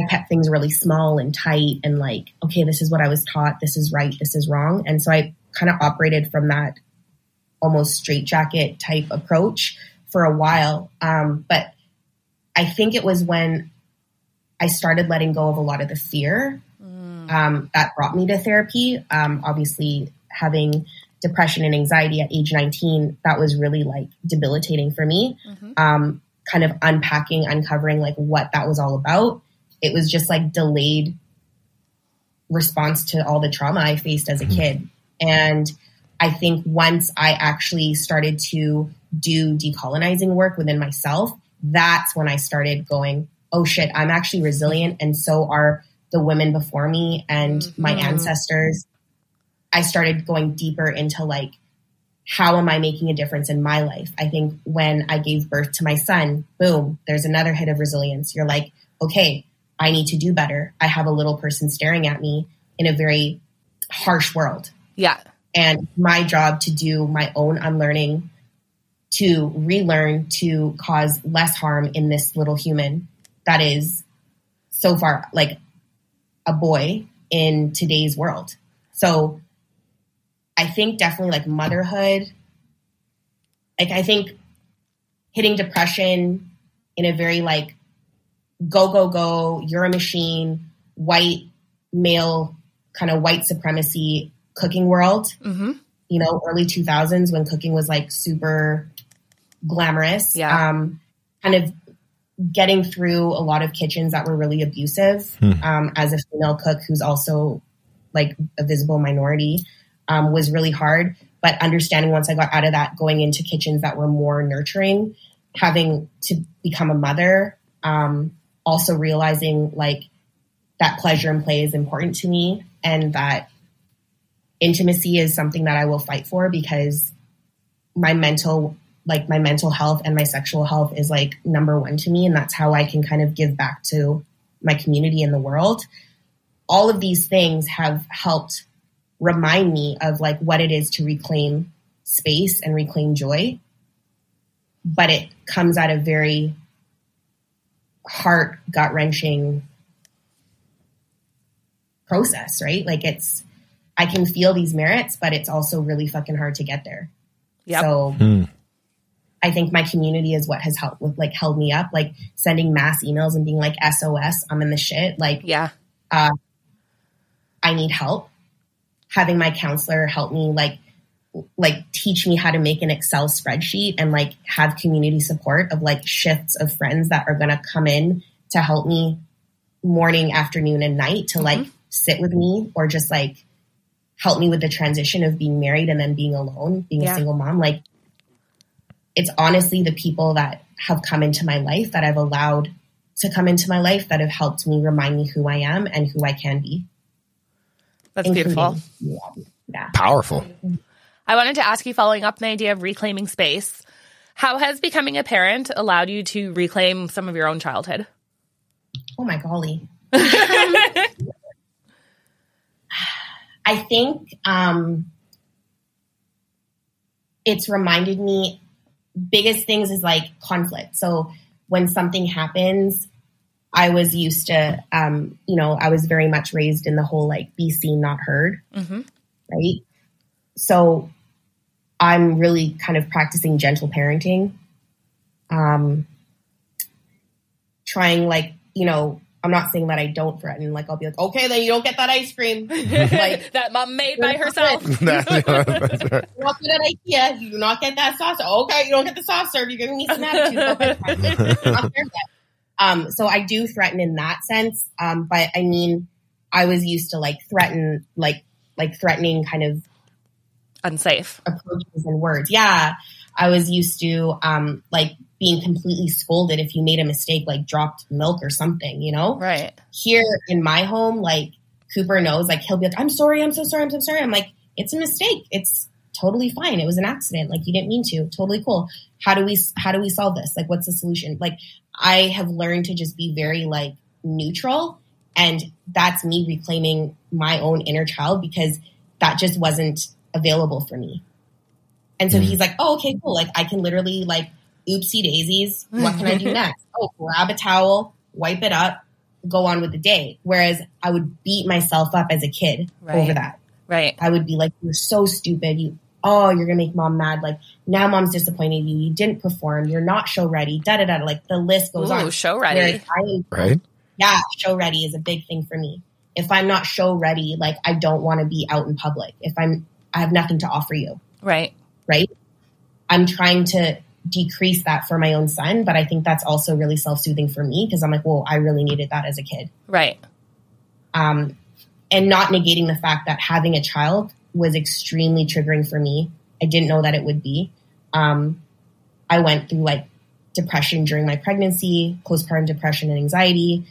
I kept things really small and tight and okay, this is what I was taught. This is right. This is wrong. And so I kind of operated from that almost straitjacket type approach for a while. But I think it was when I started letting go of a lot of the fear that brought me to therapy. Obviously, having depression and anxiety at age 19, that was really debilitating for me. Mm-hmm. Kind of uncovering what that was all about. It was just delayed response to all the trauma I faced as a kid. And I think once I actually started to do decolonizing work within myself, that's when I started going, oh shit, I'm actually resilient. And so are the women before me and mm-hmm. my ancestors. I started going deeper into how am I making a difference in my life? I think when I gave birth to my son, boom, there's another hit of resilience. You're like, okay, I need to do better. I have a little person staring at me in a very harsh world. Yeah. And my job to do my own unlearning, to relearn, to cause less harm in this little human that is so far a boy in today's world. So I think definitely motherhood, I think hitting depression in a very like go, you're a machine, white male, kind of white supremacy cooking world, mm-hmm. you know, early 2000s when cooking was like super glamorous, yeah. Kind of getting through a lot of kitchens that were really abusive as a female cook who's also like a visible minority was really hard. But understanding once I got out of that, going into kitchens that were more nurturing, having to become a mother, also realizing like that pleasure and play is important to me and that intimacy is something that I will fight for because my mental health and my sexual health is like number one to me. And that's how I can kind of give back to my community and the world. All of these things have helped remind me of like what it is to reclaim space and reclaim joy. But it comes at a very heart gut wrenching process, right? Like I can feel these merits, but it's also really fucking hard to get there. Yep. So I think my community is what has helped with like held me up, like sending mass emails and being like, SOS, I'm in the shit. Like, yeah, I need help. Having my counselor help me like teach me how to make an Excel spreadsheet and like have community support of like shifts of friends that are going to come in to help me morning, afternoon, and night to like sit with me or just like help me with the transition of being married and then being alone, being a single mom. Like, it's honestly the people that have come into my life that I've allowed to come into my life that have helped me remind me who I am and who I can be. That's beautiful. Yeah. Powerful. I wanted to ask you, following up the idea of reclaiming space, how has becoming a parent allowed you to reclaim some of your own childhood? Oh my golly. I think it's reminded me biggest things is like conflict. So when something happens, I was used to, you know, I was very much raised in the whole like be seen, not heard. Mm-hmm. Right. So I'm really kind of practicing gentle parenting. Trying like, you know, I'm not saying that I don't threaten. Like, I'll be like, okay, then you don't get that ice cream. Like that mom made by herself. You don't get that IKEA. You do not get that sauce. Okay, you don't get the sauce served. You're giving me some attitude. So I do threaten in that sense. But I mean, I was used to like threaten, like threatening kind of unsafe approaches and words. Yeah. I was used to like being completely scolded if you made a mistake, like dropped milk or something, you know? Right. Here in my home, like Cooper knows, like he'll be like, I'm sorry, I'm so sorry, I'm so sorry. I'm like, it's a mistake. It's totally fine. It was an accident. Like you didn't mean to. Totally cool. How do we solve this? Like what's the solution? Like I have learned to just be very like neutral, and that's me reclaiming my own inner child because that just wasn't available for me. And so he's like, oh, okay, cool. Like I can literally like oopsie daisies. What can I do next? Oh, grab a towel, wipe it up, go on with the day. Whereas I would beat myself up as a kid over that. Right. I would be like, you're so stupid. You're going to make mom mad. Like now mom's disappointed you. You didn't perform. You're not show ready. Da, da, da. Like the list goes on. Show ready. Right. Yeah. Show ready is a big thing for me. If I'm not show ready, like I don't want to be out in public. If I have nothing to offer you. Right. I'm trying to decrease that for my own son, but I think that's also really self-soothing for me because I'm like, well, I really needed that as a kid. Right. And not negating the fact that having a child was extremely triggering for me. I didn't know that it would be. I went through like depression during my pregnancy, postpartum depression and anxiety.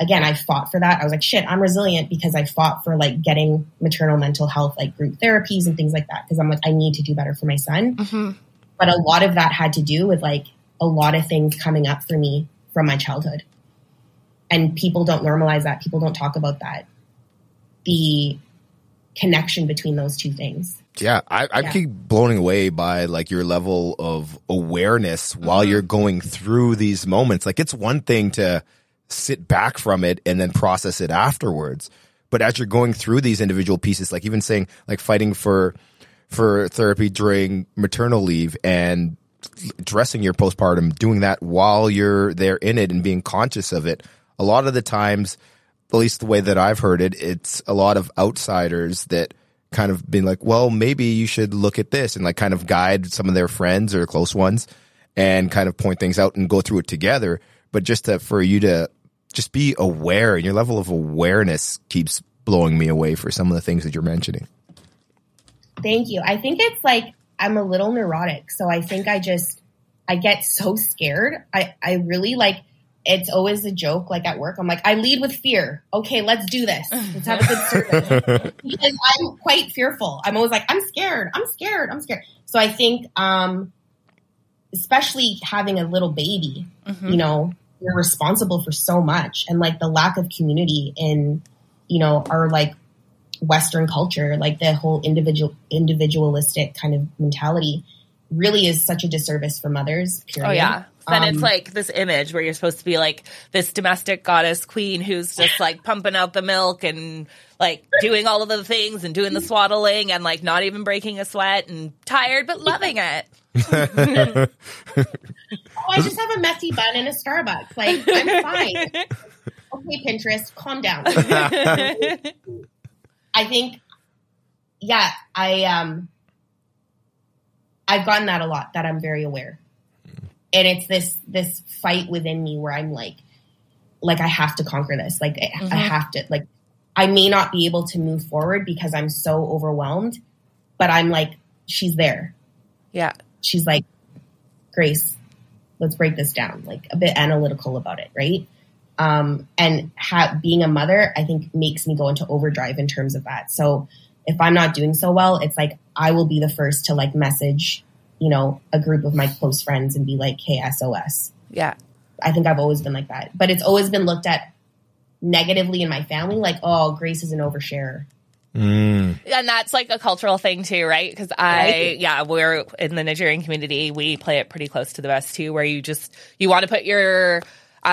Again, I fought for that. I was like, shit, I'm resilient because I fought for like getting maternal mental health, like group therapies and things like that. Because I'm like, I need to do better for my son. Mm-hmm. But a lot of that had to do with like a lot of things coming up for me from my childhood. And people don't normalize that. People don't talk about that. The connection between those two things. Yeah, I keep blown away by like your level of awareness while you're going through these moments. Like it's one thing to sit back from it and then process it afterwards. But as you're going through these individual pieces, like even saying like fighting for therapy during maternal leave and addressing your postpartum, doing that while you're there in it and being conscious of it. A lot of the times, at least the way that I've heard it, it's a lot of outsiders that kind of been like, well, maybe you should look at this, and like kind of guide some of their friends or close ones and kind of point things out and go through it together. But just to, for you to just be aware, and your level of awareness keeps blowing me away for some of the things that you're mentioning. Thank you. I think it's like, I'm a little neurotic. So I think I get so scared. I really like, it's always a joke. Like at work, I'm like, I lead with fear. Okay, let's do this. Let's have a good service. Because I'm quite fearful. I'm always like, I'm scared. So I think, especially having a little baby, mm-hmm. you know, you're responsible for so much. And like the lack of community in, you know, our like Western culture, like the whole individualistic kind of mentality really is such a disservice for mothers. Period. Oh, yeah. Then it's like this image where you're supposed to be like this domestic goddess queen who's just like pumping out the milk and like doing all of the things and doing the swaddling and like not even breaking a sweat and tired but loving it. Oh, I just have a messy bun in a Starbucks. Like, I'm fine. Okay, Pinterest, calm down. I think, yeah, I've gotten that a lot, that I'm very aware. And it's this fight within me where I'm like, I have to conquer this. Like, mm-hmm. I have to, like, I may not be able to move forward because I'm so overwhelmed, but I'm like, she's there. Yeah. She's like, Grace, let's break this down. Like, a bit analytical about it, right? And being a mother, I think, makes me go into overdrive in terms of that. So if I'm not doing so well, it's like, I will be the first to like message, you know, a group of my close friends and be like, hey, SOS. Yeah. I think I've always been like that, but it's always been looked at negatively in my family. Like, oh, Grace is an oversharer. Mm. And that's like a cultural thing too, right? Because we're in the Nigerian community. We play it pretty close to the vest too, where you want to put your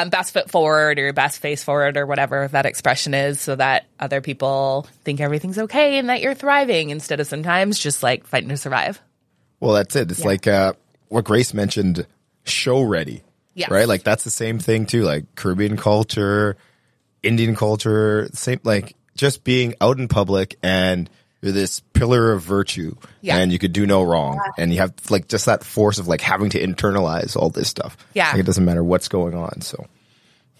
best foot forward or best face forward or whatever that expression is, so that other people think everything's okay and that you're thriving, instead of sometimes just like fighting to survive. Well, that's it. It's like what Grace mentioned, show ready, right? Like that's the same thing too, like Caribbean culture, Indian culture, same, like just being out in public and you're this pillar of virtue and you could do no wrong. And you have like just that force of like having to internalize all this stuff. Yeah. Like, it doesn't matter what's going on. So,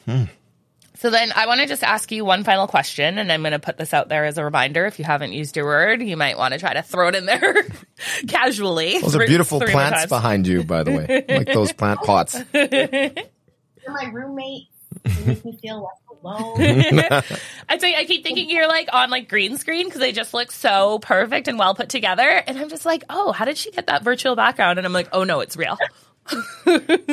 So then I want to just ask you one final question, and I'm going to put this out there as a reminder. If you haven't used your word, you might want to try to throw it in there casually. Those are beautiful plants behind you, by the way. Like those plant pots. You're my roommate. You make me feel less alone. I tell you, I keep thinking you're like on like green screen because they just look so perfect and well put together. And I'm just like, oh, how did she get that virtual background? And I'm like, oh no, it's real. Nothing's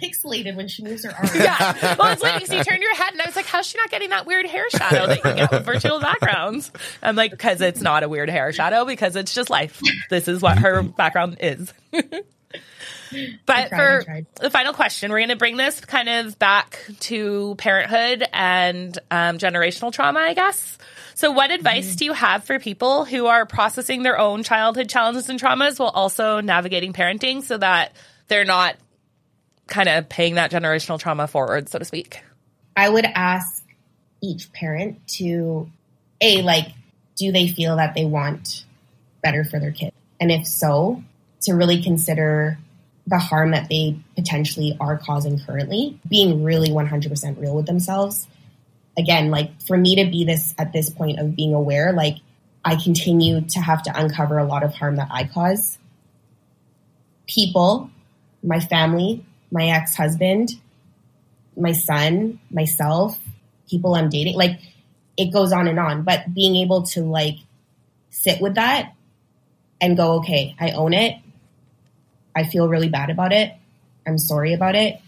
pixelated when she moves her arm. Yeah. Well, it's like, so you turned your head and I was like, how's she not getting that weird hair shadow that you get with virtual backgrounds? I'm like, because it's not a weird hair shadow, because it's just life. This is what her background is. But for the final question, we're going to bring this kind of back to parenthood and generational trauma, I guess. So what advice do you have for people who are processing their own childhood challenges and traumas while also navigating parenting, so that they're not kind of paying that generational trauma forward, so to speak? I would ask each parent to, do they feel that they want better for their kid? And if so, to really consider the harm that they potentially are causing currently, being really 100% real with themselves. Again, like for me to be this at this point of being aware, like I continue to have to uncover a lot of harm that I cause. People, my family, my ex-husband, my son, myself, people I'm dating, like it goes on and on. But being able to like sit with that and go, okay, I own it. I feel really bad about it. I'm sorry about it.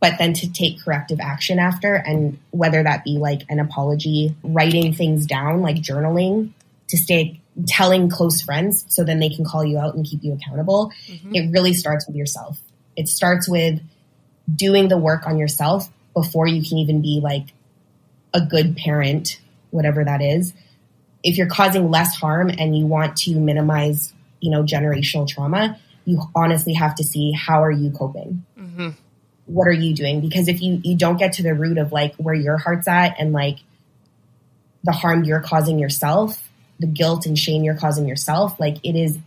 But then to take corrective action after, and whether that be like an apology, writing things down, like journaling, to stay telling close friends so then they can call you out and keep you accountable. Mm-hmm. It really starts with yourself. It starts with doing the work on yourself before you can even be like a good parent, whatever that is. If you're causing less harm and you want to minimize, you know, generational trauma, you honestly have to see how are you coping? Mm-hmm. What are you doing? Because if you don't get to the root of like where your heart's at and like the harm you're causing yourself, the guilt and shame you're causing yourself, like it is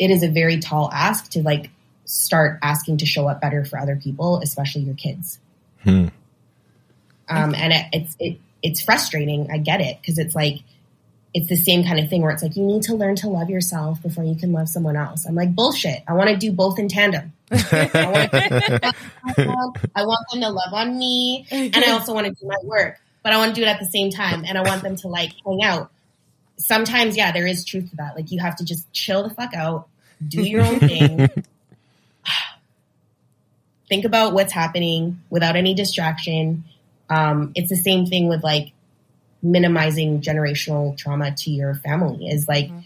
a very tall ask to like start asking to show up better for other people, especially your kids. Hmm. And it's frustrating. I get it. Cause it's like, it's the same kind of thing where it's like, you need to learn to love yourself before you can love someone else. I'm like, bullshit. I want to do both in tandem. I want them to love on me. And I also want to do my work, but I want to do it at the same time. And I want them to like hang out. Sometimes, yeah, there is truth to that. Like you have to just chill the fuck out, do your own thing. Think about what's happening without any distraction. It's the same thing with like minimizing generational trauma to your family is like, mm-hmm.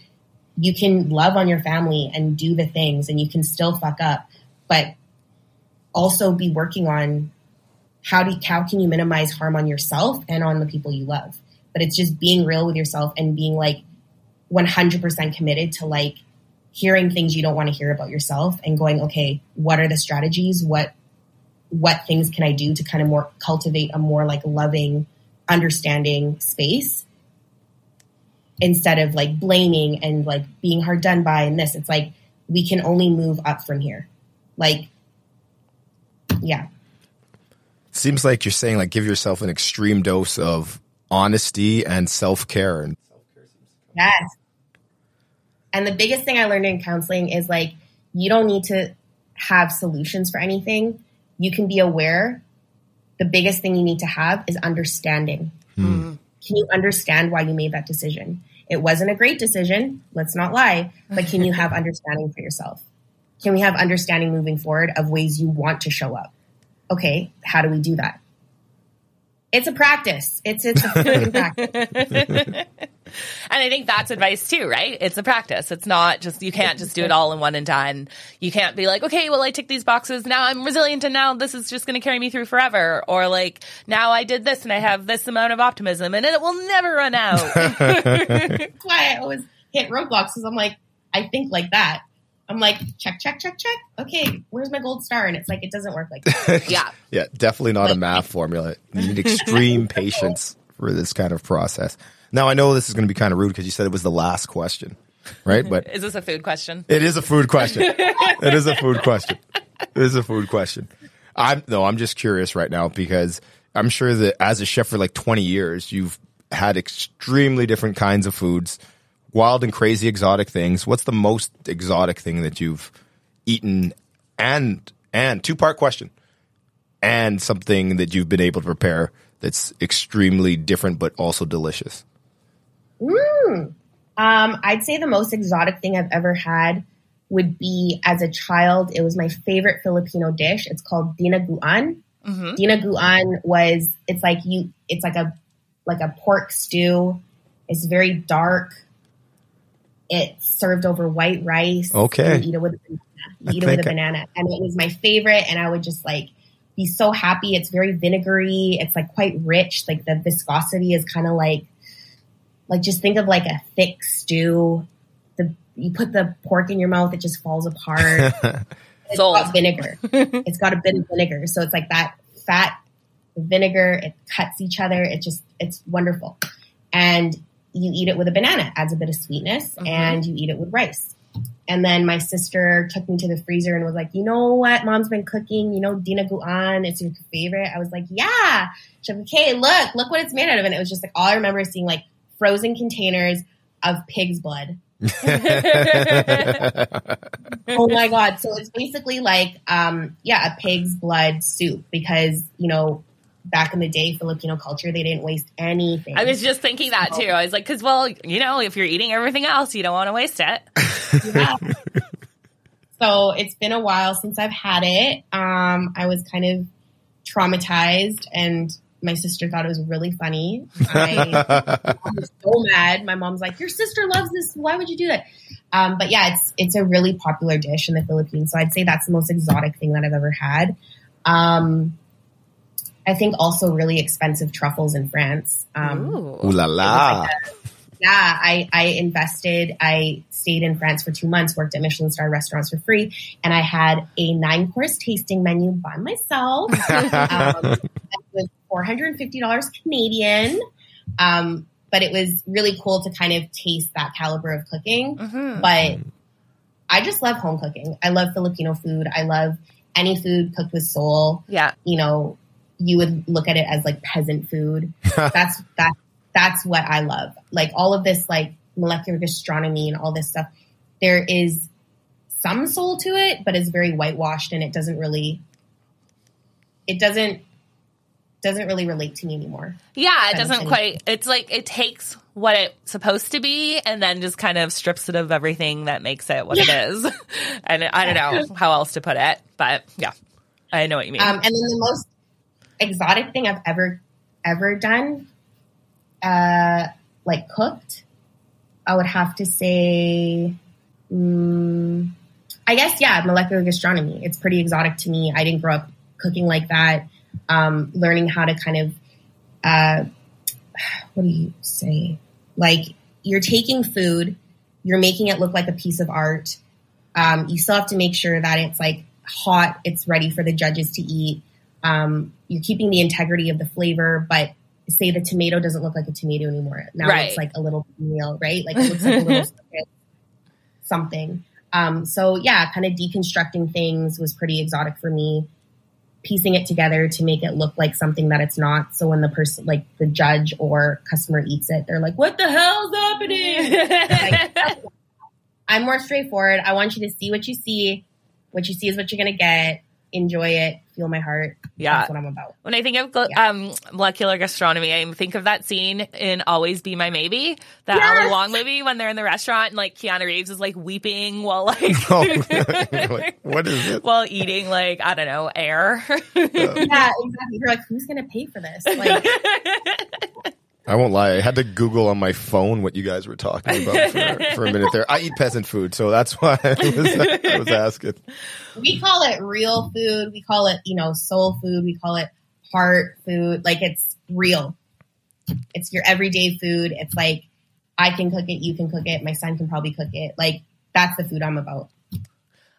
you can love on your family and do the things and you can still fuck up, but also be working on how can you minimize harm on yourself and on the people you love? But it's just being real with yourself and being like 100% committed to like hearing things you don't want to hear about yourself and going, okay, what are the strategies? What things can I do to kind of more cultivate a more like loving, understanding space instead of like blaming and like being hard done by and this. It's like we can only move up from here. Like, yeah. Seems like you're saying like give yourself an extreme dose of honesty and self-care. Yes. And the biggest thing I learned in counseling is like you don't need to have solutions for anything. You can be aware. The biggest thing you need to have is understanding. Hmm. Can you understand why you made that decision? It wasn't a great decision. Let's not lie. But can you have understanding for yourself? Can we have understanding moving forward of ways you want to show up? Okay, how do we do that? It's a practice. It's a fucking practice. And I think that's advice too, right? It's a practice. It's not just, you can't just do it all in one and done. You can't be like, okay, well, I tick these boxes. Now I'm resilient and now this is just going to carry me through forever. Or like, now I did this and I have this amount of optimism and it will never run out. That's why I always hit roadblocks because I'm like, I think like that. I'm like, check, check, check, check. Okay, where's my gold star? And it's like, it doesn't work like that. Yeah. Yeah, definitely not a math formula. You need extreme patience for this kind of process. Now, I know this is going to be kind of rude because you said it was the last question, right? But is this a food question? It is a food question. I'm just curious right now because I'm sure that as a chef for like 20 years, you've had extremely different kinds of foods. Wild and crazy exotic things. What's the most exotic thing that you've eaten? And two-part question. And something that you've been able to prepare that's extremely different but also delicious. I'd say the most exotic thing I've ever had would be as a child. It was my favorite Filipino dish. It's called Dinuguan. Mm-hmm. Dinuguan was it's like a pork stew. It's very dark. It's served over white rice. Okay. You eat it with a banana. And it was my favorite. And I would just like be so happy. It's very vinegary. It's like quite rich. Like the viscosity is kind of like just think of like a thick stew. You put the pork in your mouth, it just falls apart. It's got vinegar. It's got a bit of vinegar. So it's like that fat vinegar. It cuts each other. It's wonderful. And you eat it with a banana, adds a bit of sweetness, mm-hmm. and you eat it with rice. And then my sister took me to the freezer and was like, you know what? Mom's been cooking, Dinuguan, it's your favorite. I was like, yeah. She's like, okay, look what it's made out of. And it was just like, all I remember is seeing like frozen containers of pig's blood. Oh my God. So it's basically like, a pig's blood soup because, back in the day, Filipino culture, they didn't waste anything. I was just thinking that too. I was like, because, if you're eating everything else, you don't want to waste it. Yeah. So it's been a while since I've had it. I was kind of traumatized and my sister thought it was really funny. I was so mad. My mom's like, your sister loves this. Why would you do that? But yeah, it's a really popular dish in the Philippines. So I'd say that's the most exotic thing that I've ever had. I think also really expensive truffles in France. Ooh la la. Like Yeah, I invested. I stayed in France for 2 months, worked at Michelin star restaurants for free, and I had a 9-course tasting menu by myself. That was $450 Canadian. But it was really cool to kind of taste that caliber of cooking. Mm-hmm. But I just love home cooking. I love Filipino food. I love any food cooked with soul. Yeah. You know, you would look at it as like peasant food. That's what I love. Like all of this, like molecular gastronomy and all this stuff, there is some soul to it, but it's very whitewashed and it doesn't really, it doesn't really relate to me anymore. Yeah, it doesn't quite, it's like it takes what it's supposed to be and then just kind of strips it of everything that makes it what it is. And I don't know how else to put it, but yeah, I know what you mean. And then the most exotic thing I've ever done, like cooked, I would have to say, I guess, yeah, molecular gastronomy. It's pretty exotic to me. I didn't grow up cooking like that. Learning how to kind of, what do you say? Like you're taking food, you're making it look like a piece of art. You still have to make sure that it's like hot, it's ready for the judges to eat. You're keeping the integrity of the flavor, but say the tomato doesn't look like a tomato anymore. Now it's like a little meal, right? Like it looks like a little something. So yeah, kind of deconstructing things was pretty exotic for me. Piecing it together to make it look like something that it's not. So when the person, like the judge or customer eats it, they're like, what the hell's happening? Like, I'm more straightforward. I want you to see what you see. What you see is what you're going to get. Enjoy it. Feel my heart. Yeah. That's what I'm about. When I think of molecular gastronomy, I think of that scene in Always Be My Maybe, that Ali Wong movie, when they're in the restaurant and like Keanu Reeves is like weeping while like, like what is it? While eating like, I don't know, air. Yeah, exactly. You're like, who's going to pay for this? Like, I won't lie. I had to Google on my phone what you guys were talking about for a minute there. I eat peasant food, so that's why I was asking. We call it real food. We call it, you know, soul food. We call it heart food. Like, it's real. It's your everyday food. It's like, I can cook it. You can cook it. My son can probably cook it. Like, that's the food I'm about.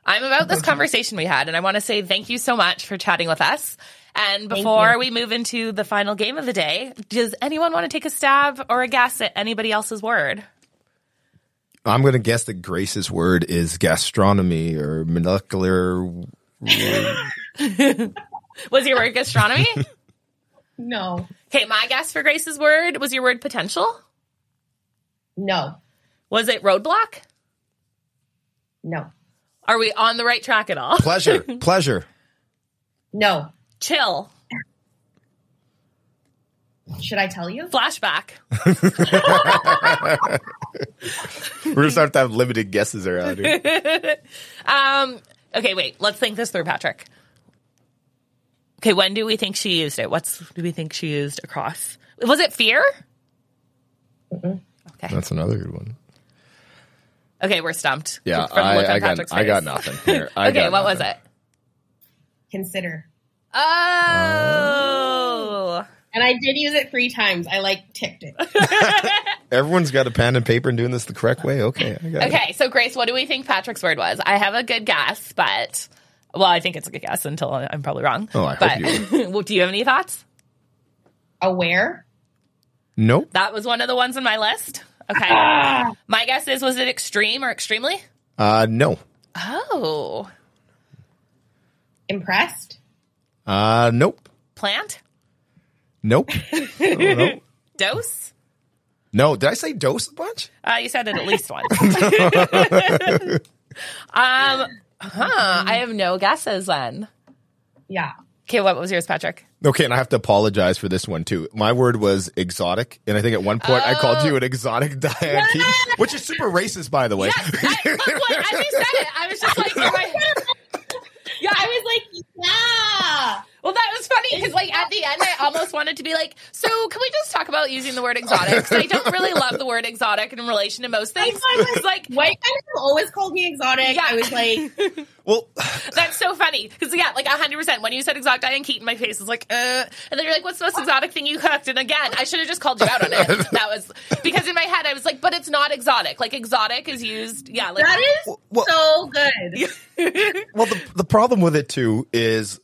I'm about this conversation we had, and I want to say thank you so much for chatting with us. And before we move into the final game of the day, does anyone want to take a stab or a guess at anybody else's word? I'm going to guess that Grace's word is gastronomy or molecular. Was your word gastronomy? No. Okay, my guess for Grace's word, was your word potential? No. Was it roadblock? No. Are we on the right track at all? Pleasure. Pleasure. No. Chill. Should I tell you? Flashback. We're going to start to have limited guesses around here. Okay, wait. Let's think this through, Patrick. Okay, when do we think she used it? What do we think she used across? Was it fear? Mm-mm. Okay. That's another good one. Okay, we're stumped. Yeah, I got nothing here. Okay, what was it? Consider. Oh. And I did use it 3 times. I like ticked it. Everyone's got a pen and paper and doing this the correct way. Okay. I got it. So Grace, what do we think Patrick's word was? I have a good guess, but I think it's a good guess until I'm probably wrong. Oh, I hope you would. Do you have any thoughts? Aware? Nope. That was one of the ones on my list. Okay. My guess is, was it extreme or extremely? No. Oh. Impressed? Nope. Plant? Nope. Nope. Dose? No. Did I say dose a bunch? You said it at least once. I have no guesses then. Yeah. Okay, what was yours, Patrick? Okay, and I have to apologize for this one, too. My word was exotic, and I think at one point I called you an exotic Diane Keaton, which is super racist, by the way. Yes, as you said it, I was just like, oh my God. Yeah, I was like, yeah. Well, that was funny because like at the end, I almost wanted to be like, so can we just talk about using the word exotic? Because I don't really love the word exotic in relation to most things. I was like, white people always called me exotic. Yeah. I was like, well, that's so funny because yeah, like 100%. When you said exotic Diane Keaton, my face was like, and then you're like, what's the most exotic thing you cooked? And again, I should have just called you out on it. That was because in my head, I was like, but it's not exotic. Like exotic is used, yeah. Like, that is so good. Well, the problem with it too is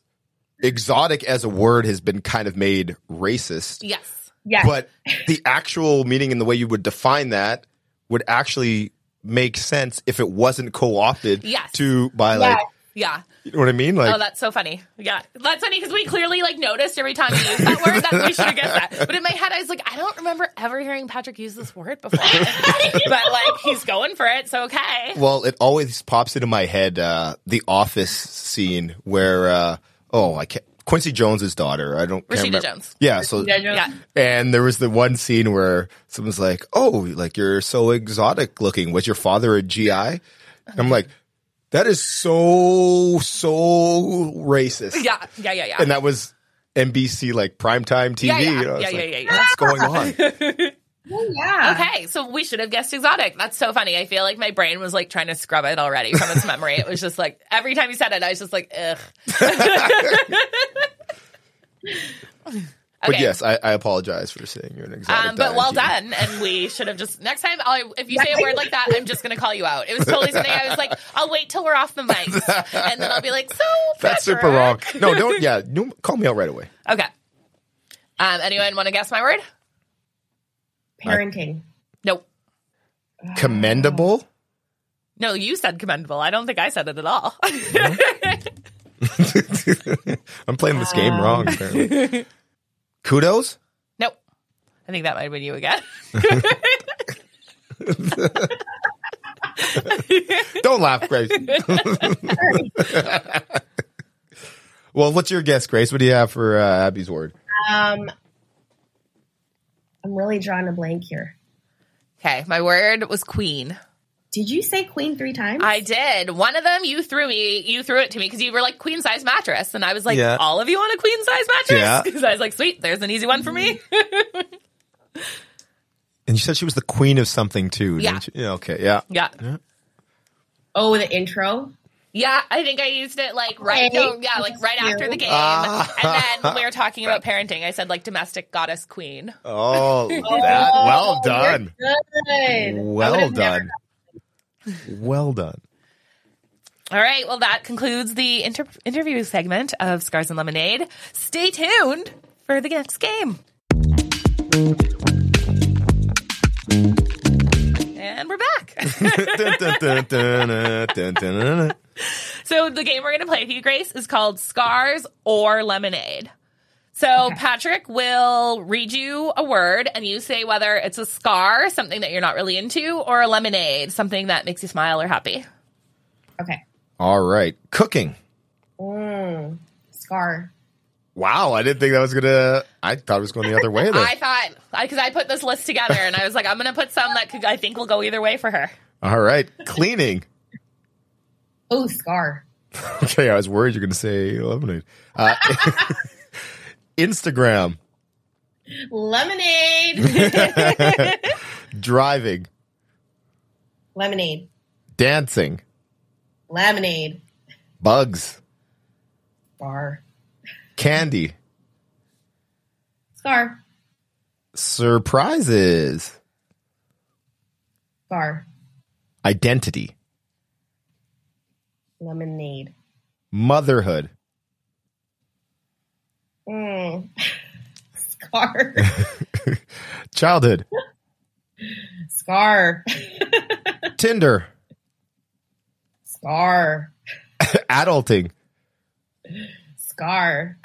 exotic as a word has been kind of made racist. Yes. Yes. But the actual meaning and the way you would define that would actually make sense if it wasn't co-opted yes. to by like yeah. You know what I mean? Like, oh, that's so funny. Yeah. That's funny because we clearly like noticed every time we used that word that we should have guessed that. But in my head, I was like, I don't remember ever hearing Patrick use this word before. But like, he's going for it. So, okay. Well, it always pops into my head the Office scene where, Quincy Jones' daughter. Rashida Jones. Yeah. So, yeah. And there was the one scene where someone's like, oh, like you're so exotic looking. Was your father a GI? And I'm like, that is so racist. Yeah. And that was NBC, like, primetime TV. Yeah. What's going on? Yeah. Okay, so we should have guessed exotic. That's so funny. I feel like my brain was, like, trying to scrub it already from its memory. It was just, like, every time you said it, I was just like, ugh. Okay. But yes, I apologize for saying you're an exotic. But well done, and we should have just next time. If you say a word like that, I'm just going to call you out. It was totally something I was like, I'll wait till we're off the mics, and then I'll be like, so that's super wrong. No, don't. Yeah, call me out right away. Okay. Anyone want to guess my word? Parenting. Nope. Commendable. No, you said commendable. I don't think I said it at all. No? I'm playing this game wrong, apparently. Kudos? Nope. I think that might have been you again. Don't laugh, Grace. Well, what's your guess, Grace? What do you have for Abby's word? I'm really drawing a blank here. Okay. My word was queen. Did you say queen 3 times? I did. One of them, you threw it to me because you were like queen size mattress. And I was like, all of you want a queen size mattress? Because I was like, sweet, there's an easy one for me. And you said she was the queen of something too. Didn't you? Yeah. Okay. Yeah. Oh, the intro. Yeah, I think I used it like right after the game. And then we were talking about parenting. I said like domestic goddess queen. Oh, that. Well done. Good. Well done. Well done. All right. Well, that concludes the interview segment of Scars and Lemonade. Stay tuned for the next game. And we're back. So the game we're going to play for you, Grace, is called Scars or Lemonade. So Patrick will read you a word, and you say whether it's a scar, something that you're not really into, or a lemonade, something that makes you smile or happy. Okay. All right. Cooking. Scar. Wow, I didn't think that was going to – I thought it was going the other way. Though. I thought – because I put this list together, and I was like, I'm going to put some that I think will go either way for her. All right. Cleaning. Oh, scar. Okay, I was worried you were going to say lemonade. Instagram. Lemonade. Driving. Lemonade. Dancing. Lemonade. Bugs. Scar. Candy. Scar. Surprises. Scar. Identity. Lemonade. Motherhood. Scar. Childhood. Scar. Tinder. Scar. Adulting. Scar.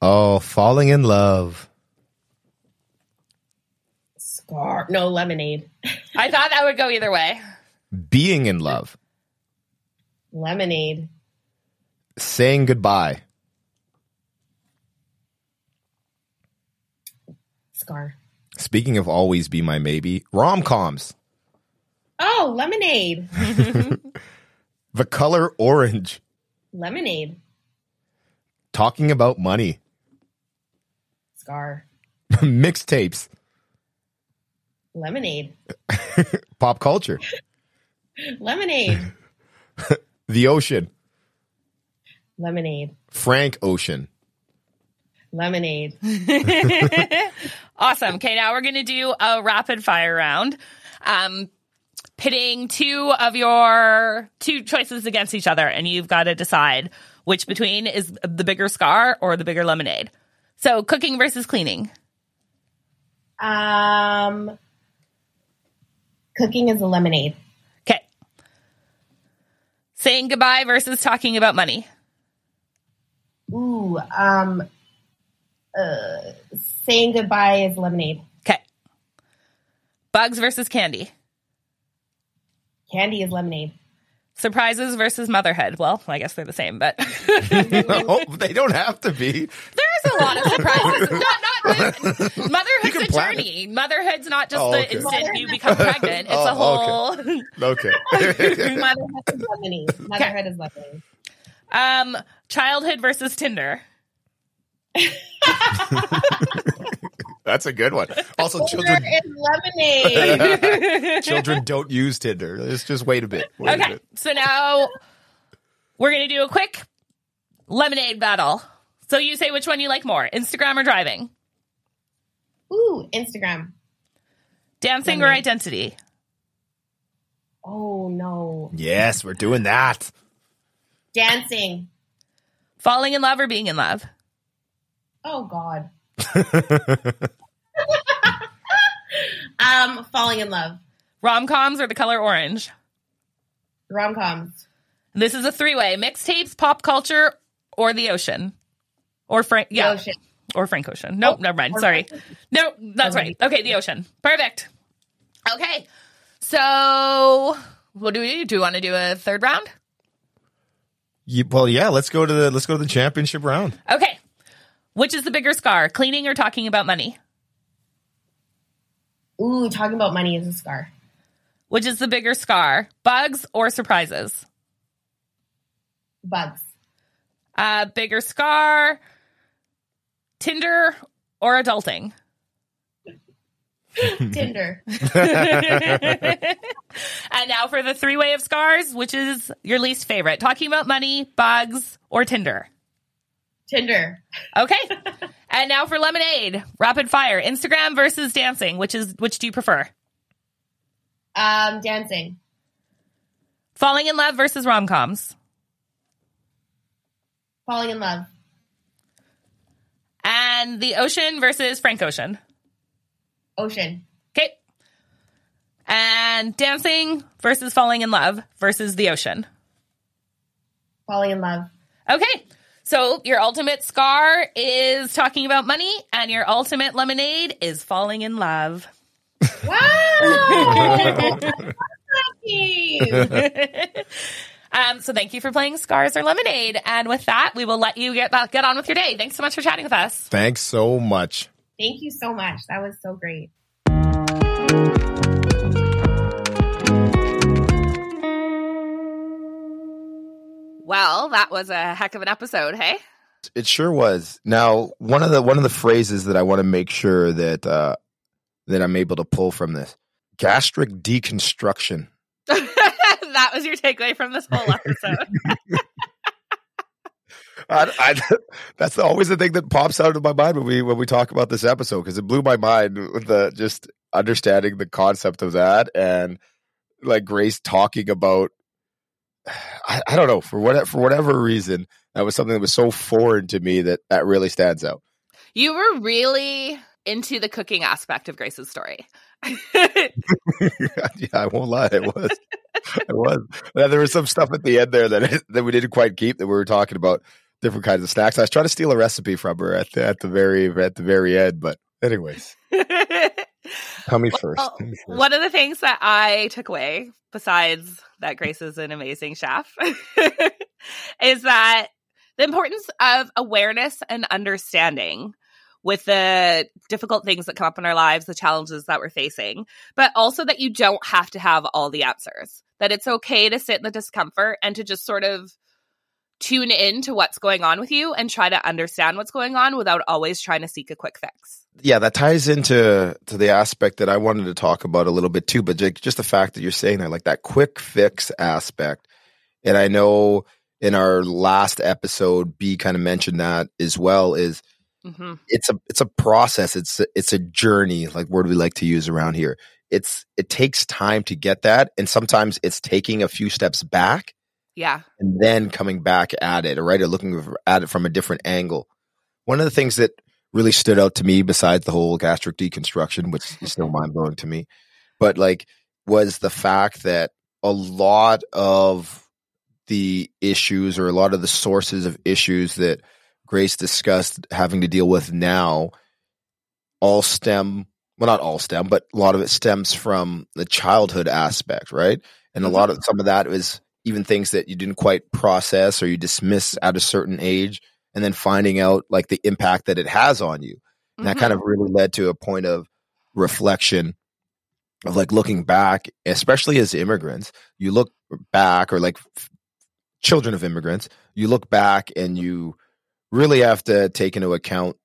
Falling in love. Scar. No, lemonade. I thought that would go either way. Being in love. Lemonade. Saying goodbye. Scar. Speaking of Always Be My Maybe, rom-coms. Oh, lemonade. The color orange. Lemonade. Talking about money. Scar. Mixtapes. Lemonade. Pop culture. Lemonade. The Ocean. Lemonade. Frank Ocean. Lemonade. Awesome. Okay, now we're going to do a rapid fire round. Pitting two of your two choices against each other, and you've got to decide which between is the bigger scar or the bigger lemonade. So cooking versus cleaning. Cooking is a lemonade. Okay. Saying goodbye versus talking about money. Ooh, saying goodbye is lemonade. Okay. Bugs versus candy. Candy is lemonade. Surprises versus motherhood. Well, I guess they're the same, but no, they don't have to be. There's a lot of surprises. Motherhood's a journey. Motherhood's not just the instant you become pregnant. It's a whole. Okay. Motherhood is lemonade. Motherhood is lemonade. Childhood versus Tinder. That's a good one. Also, children and lemonade. Children don't use Tinder. Let's just wait a bit. Okay, so now we're gonna do a quick lemonade battle. So you say which one you like more: Instagram or driving? Ooh, Instagram. Dancing lemonade. Or identity? Oh no! Yes, we're doing that. Dancing. Falling in love or being in love? Oh God. Falling in love. Rom-coms or The Color Orange? Rom-coms. This is a three-way: mixtapes, pop culture, or The Ocean, or Frank. Yeah, Ocean. Or Frank Ocean. Nope, never mind. Sorry. No, that's right. Okay, The Ocean. Perfect. Okay, so what do we do? Do we want to do a third round? Well, yeah. Let's go to the championship round. Okay. Which is the bigger scar, cleaning or talking about money? Ooh, talking about money is a scar. Which is the bigger scar, bugs or surprises? Bugs. Bigger scar, Tinder or adulting? Tinder. And now for the three-way of scars, which is your least favorite? Talking about money, bugs, or Tinder? Tinder. Okay. And now for lemonade, rapid fire: Instagram versus dancing. Which do you prefer? Dancing. Falling in love versus rom-coms. Falling in love. And The Ocean versus Frank Ocean. Ocean. Okay. And dancing versus falling in love versus The Ocean. Falling in love. Okay. So your ultimate scar is talking about money, and your ultimate lemonade is falling in love. Wow! So thank you for playing Scars or Lemonade. And with that, we will let you get on with your day. Thanks so much for chatting with us. Thanks so much. Thank you so much. That was so great. Well, that was a heck of an episode, hey? It sure was. Now, one of the phrases that I want to make sure that that I'm able to pull from this: gastric deconstruction. That was your takeaway from this whole episode. That's always the thing that pops out of my mind when we talk about this episode, because it blew my mind with the just understanding the concept of that, and like Grace talking about. I don't know, for whatever reason, that was something that was so foreign to me that really stands out. You were really into the cooking aspect of Grace's story. Yeah, I won't lie, it was. Now, there was some stuff at the end there that we didn't quite keep, that we were talking about different kinds of snacks. I was trying to steal a recipe from her at the very end, but anyways. Tell me first. One of the things that I took away, besides that Grace is an amazing chef, is that the importance of awareness and understanding with the difficult things that come up in our lives, the challenges that we're facing, but also that you don't have to have all the answers, that it's okay to sit in the discomfort and to just sort of tune in to what's going on with you and try to understand what's going on without always trying to seek a quick fix. Yeah, that ties into the aspect that I wanted to talk about a little bit too, but just the fact that you're saying that, like that quick fix aspect. And I know in our last episode, B kind of mentioned that as well, is mm-hmm. It's a process. It's a journey, like word we like to use around here. It takes time to get that. And sometimes it's taking a few steps back. Yeah. And then coming back at it, right? Or looking at it from a different angle. One of the things that really stood out to me, besides the whole gastric deconstruction, which is still mind blowing to me, but like was the fact that a lot of the issues or a lot of the sources of issues that Grace discussed having to deal with now all stem, well, not all stem, but a lot of it stems from the childhood aspect, right? And mm-hmm. Some of that is even things that you didn't quite process or you dismiss at a certain age, and then finding out like the impact that it has on you. And mm-hmm. that kind of really led to a point of reflection of like looking back, especially as immigrants, you look back, or like children of immigrants, you look back and you really have to take into account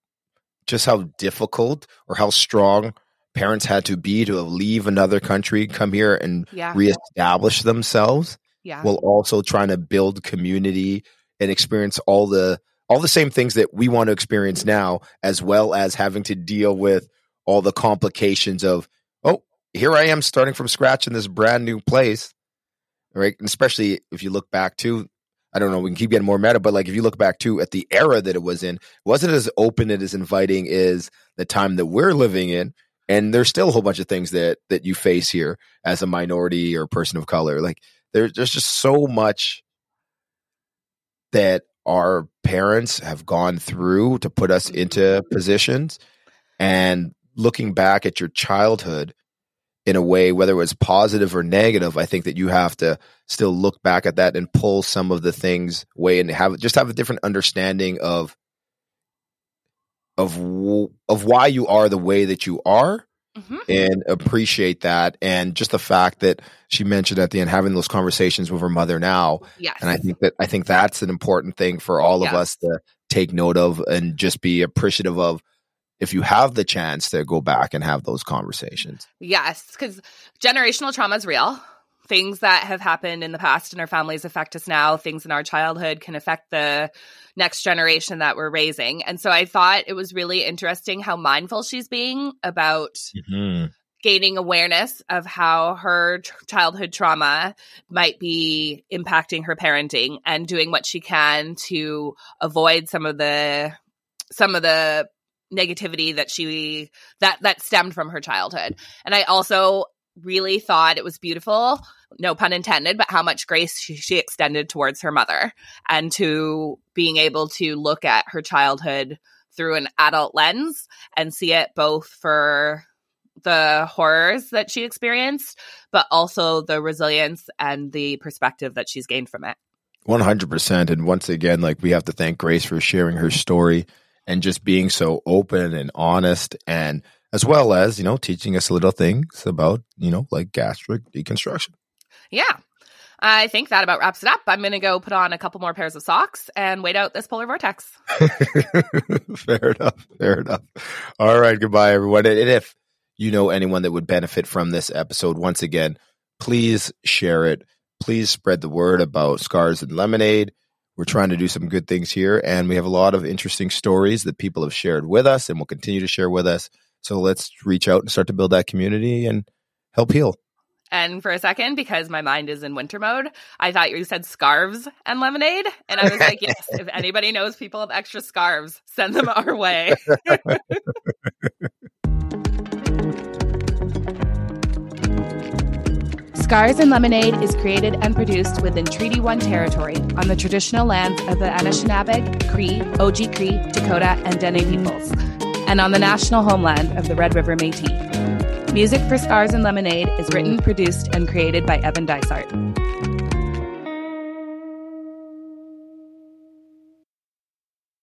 just how difficult or how strong parents had to be to leave another country, come here and reestablish themselves. Yeah. While also trying to build community and experience all the same things that we want to experience now, as well as having to deal with all the complications of, oh, here I am starting from scratch in this brand new place, right? And especially if you look back to, I don't know, we can keep getting more meta, but like if you look back to at the era that it was in, it wasn't as open and as inviting as the time that we're living in. And there's still a whole bunch of things that you face here as a minority or person of color, like. There's just so much that our parents have gone through to put us into positions. And looking back at your childhood in a way, whether it was positive or negative, I think that you have to still look back at that and pull some of the things away and have a different understanding of why you are the way that you are. Mm-hmm. And appreciate that. And just the fact that she mentioned at the end, having those conversations with her mother now. Yes. And I think that's an important thing for all of us to take note of and just be appreciative of if you have the chance to go back and have those conversations. Yes, because generational trauma is real. Things that have happened in the past in our families affect us now. Things in our childhood can affect the next generation that we're raising. And so I thought it was really interesting how mindful she's being about mm-hmm. gaining awareness of how her childhood trauma might be impacting her parenting, and doing what she can to avoid some of the negativity that that stemmed from her childhood. And I also really thought it was beautiful, no pun intended, but how much grace she extended towards her mother, and to being able to look at her childhood through an adult lens and see it both for the horrors that she experienced, but also the resilience and the perspective that she's gained from it. 100%. And once again, like we have to thank Grace for sharing her story and just being so open and honest, and as well as, you know, teaching us little things about, you know, like gastric deconstruction. Yeah. I think that about wraps it up. I'm going to go put on a couple more pairs of socks and wait out this polar vortex. Fair enough. All right. Goodbye, everyone. And if you know anyone that would benefit from this episode, once again, please share it. Please spread the word about Scars and Lemonade. We're trying to do some good things here, and we have a lot of interesting stories that people have shared with us and will continue to share with us. So let's reach out and start to build that community and help heal. And for a second, because my mind is in winter mode, I thought you said scarves and lemonade. And I was like, yes, if anybody knows people with extra scarves, send them our way. Scars and Lemonade is created and produced within Treaty One territory on the traditional lands of the Anishinaabeg, Cree, Oji-Cree, Dakota, and Dene peoples, and on the national homeland of the Red River Métis. Music for Scars and Lemonade is written, produced, and created by Evan Dysart.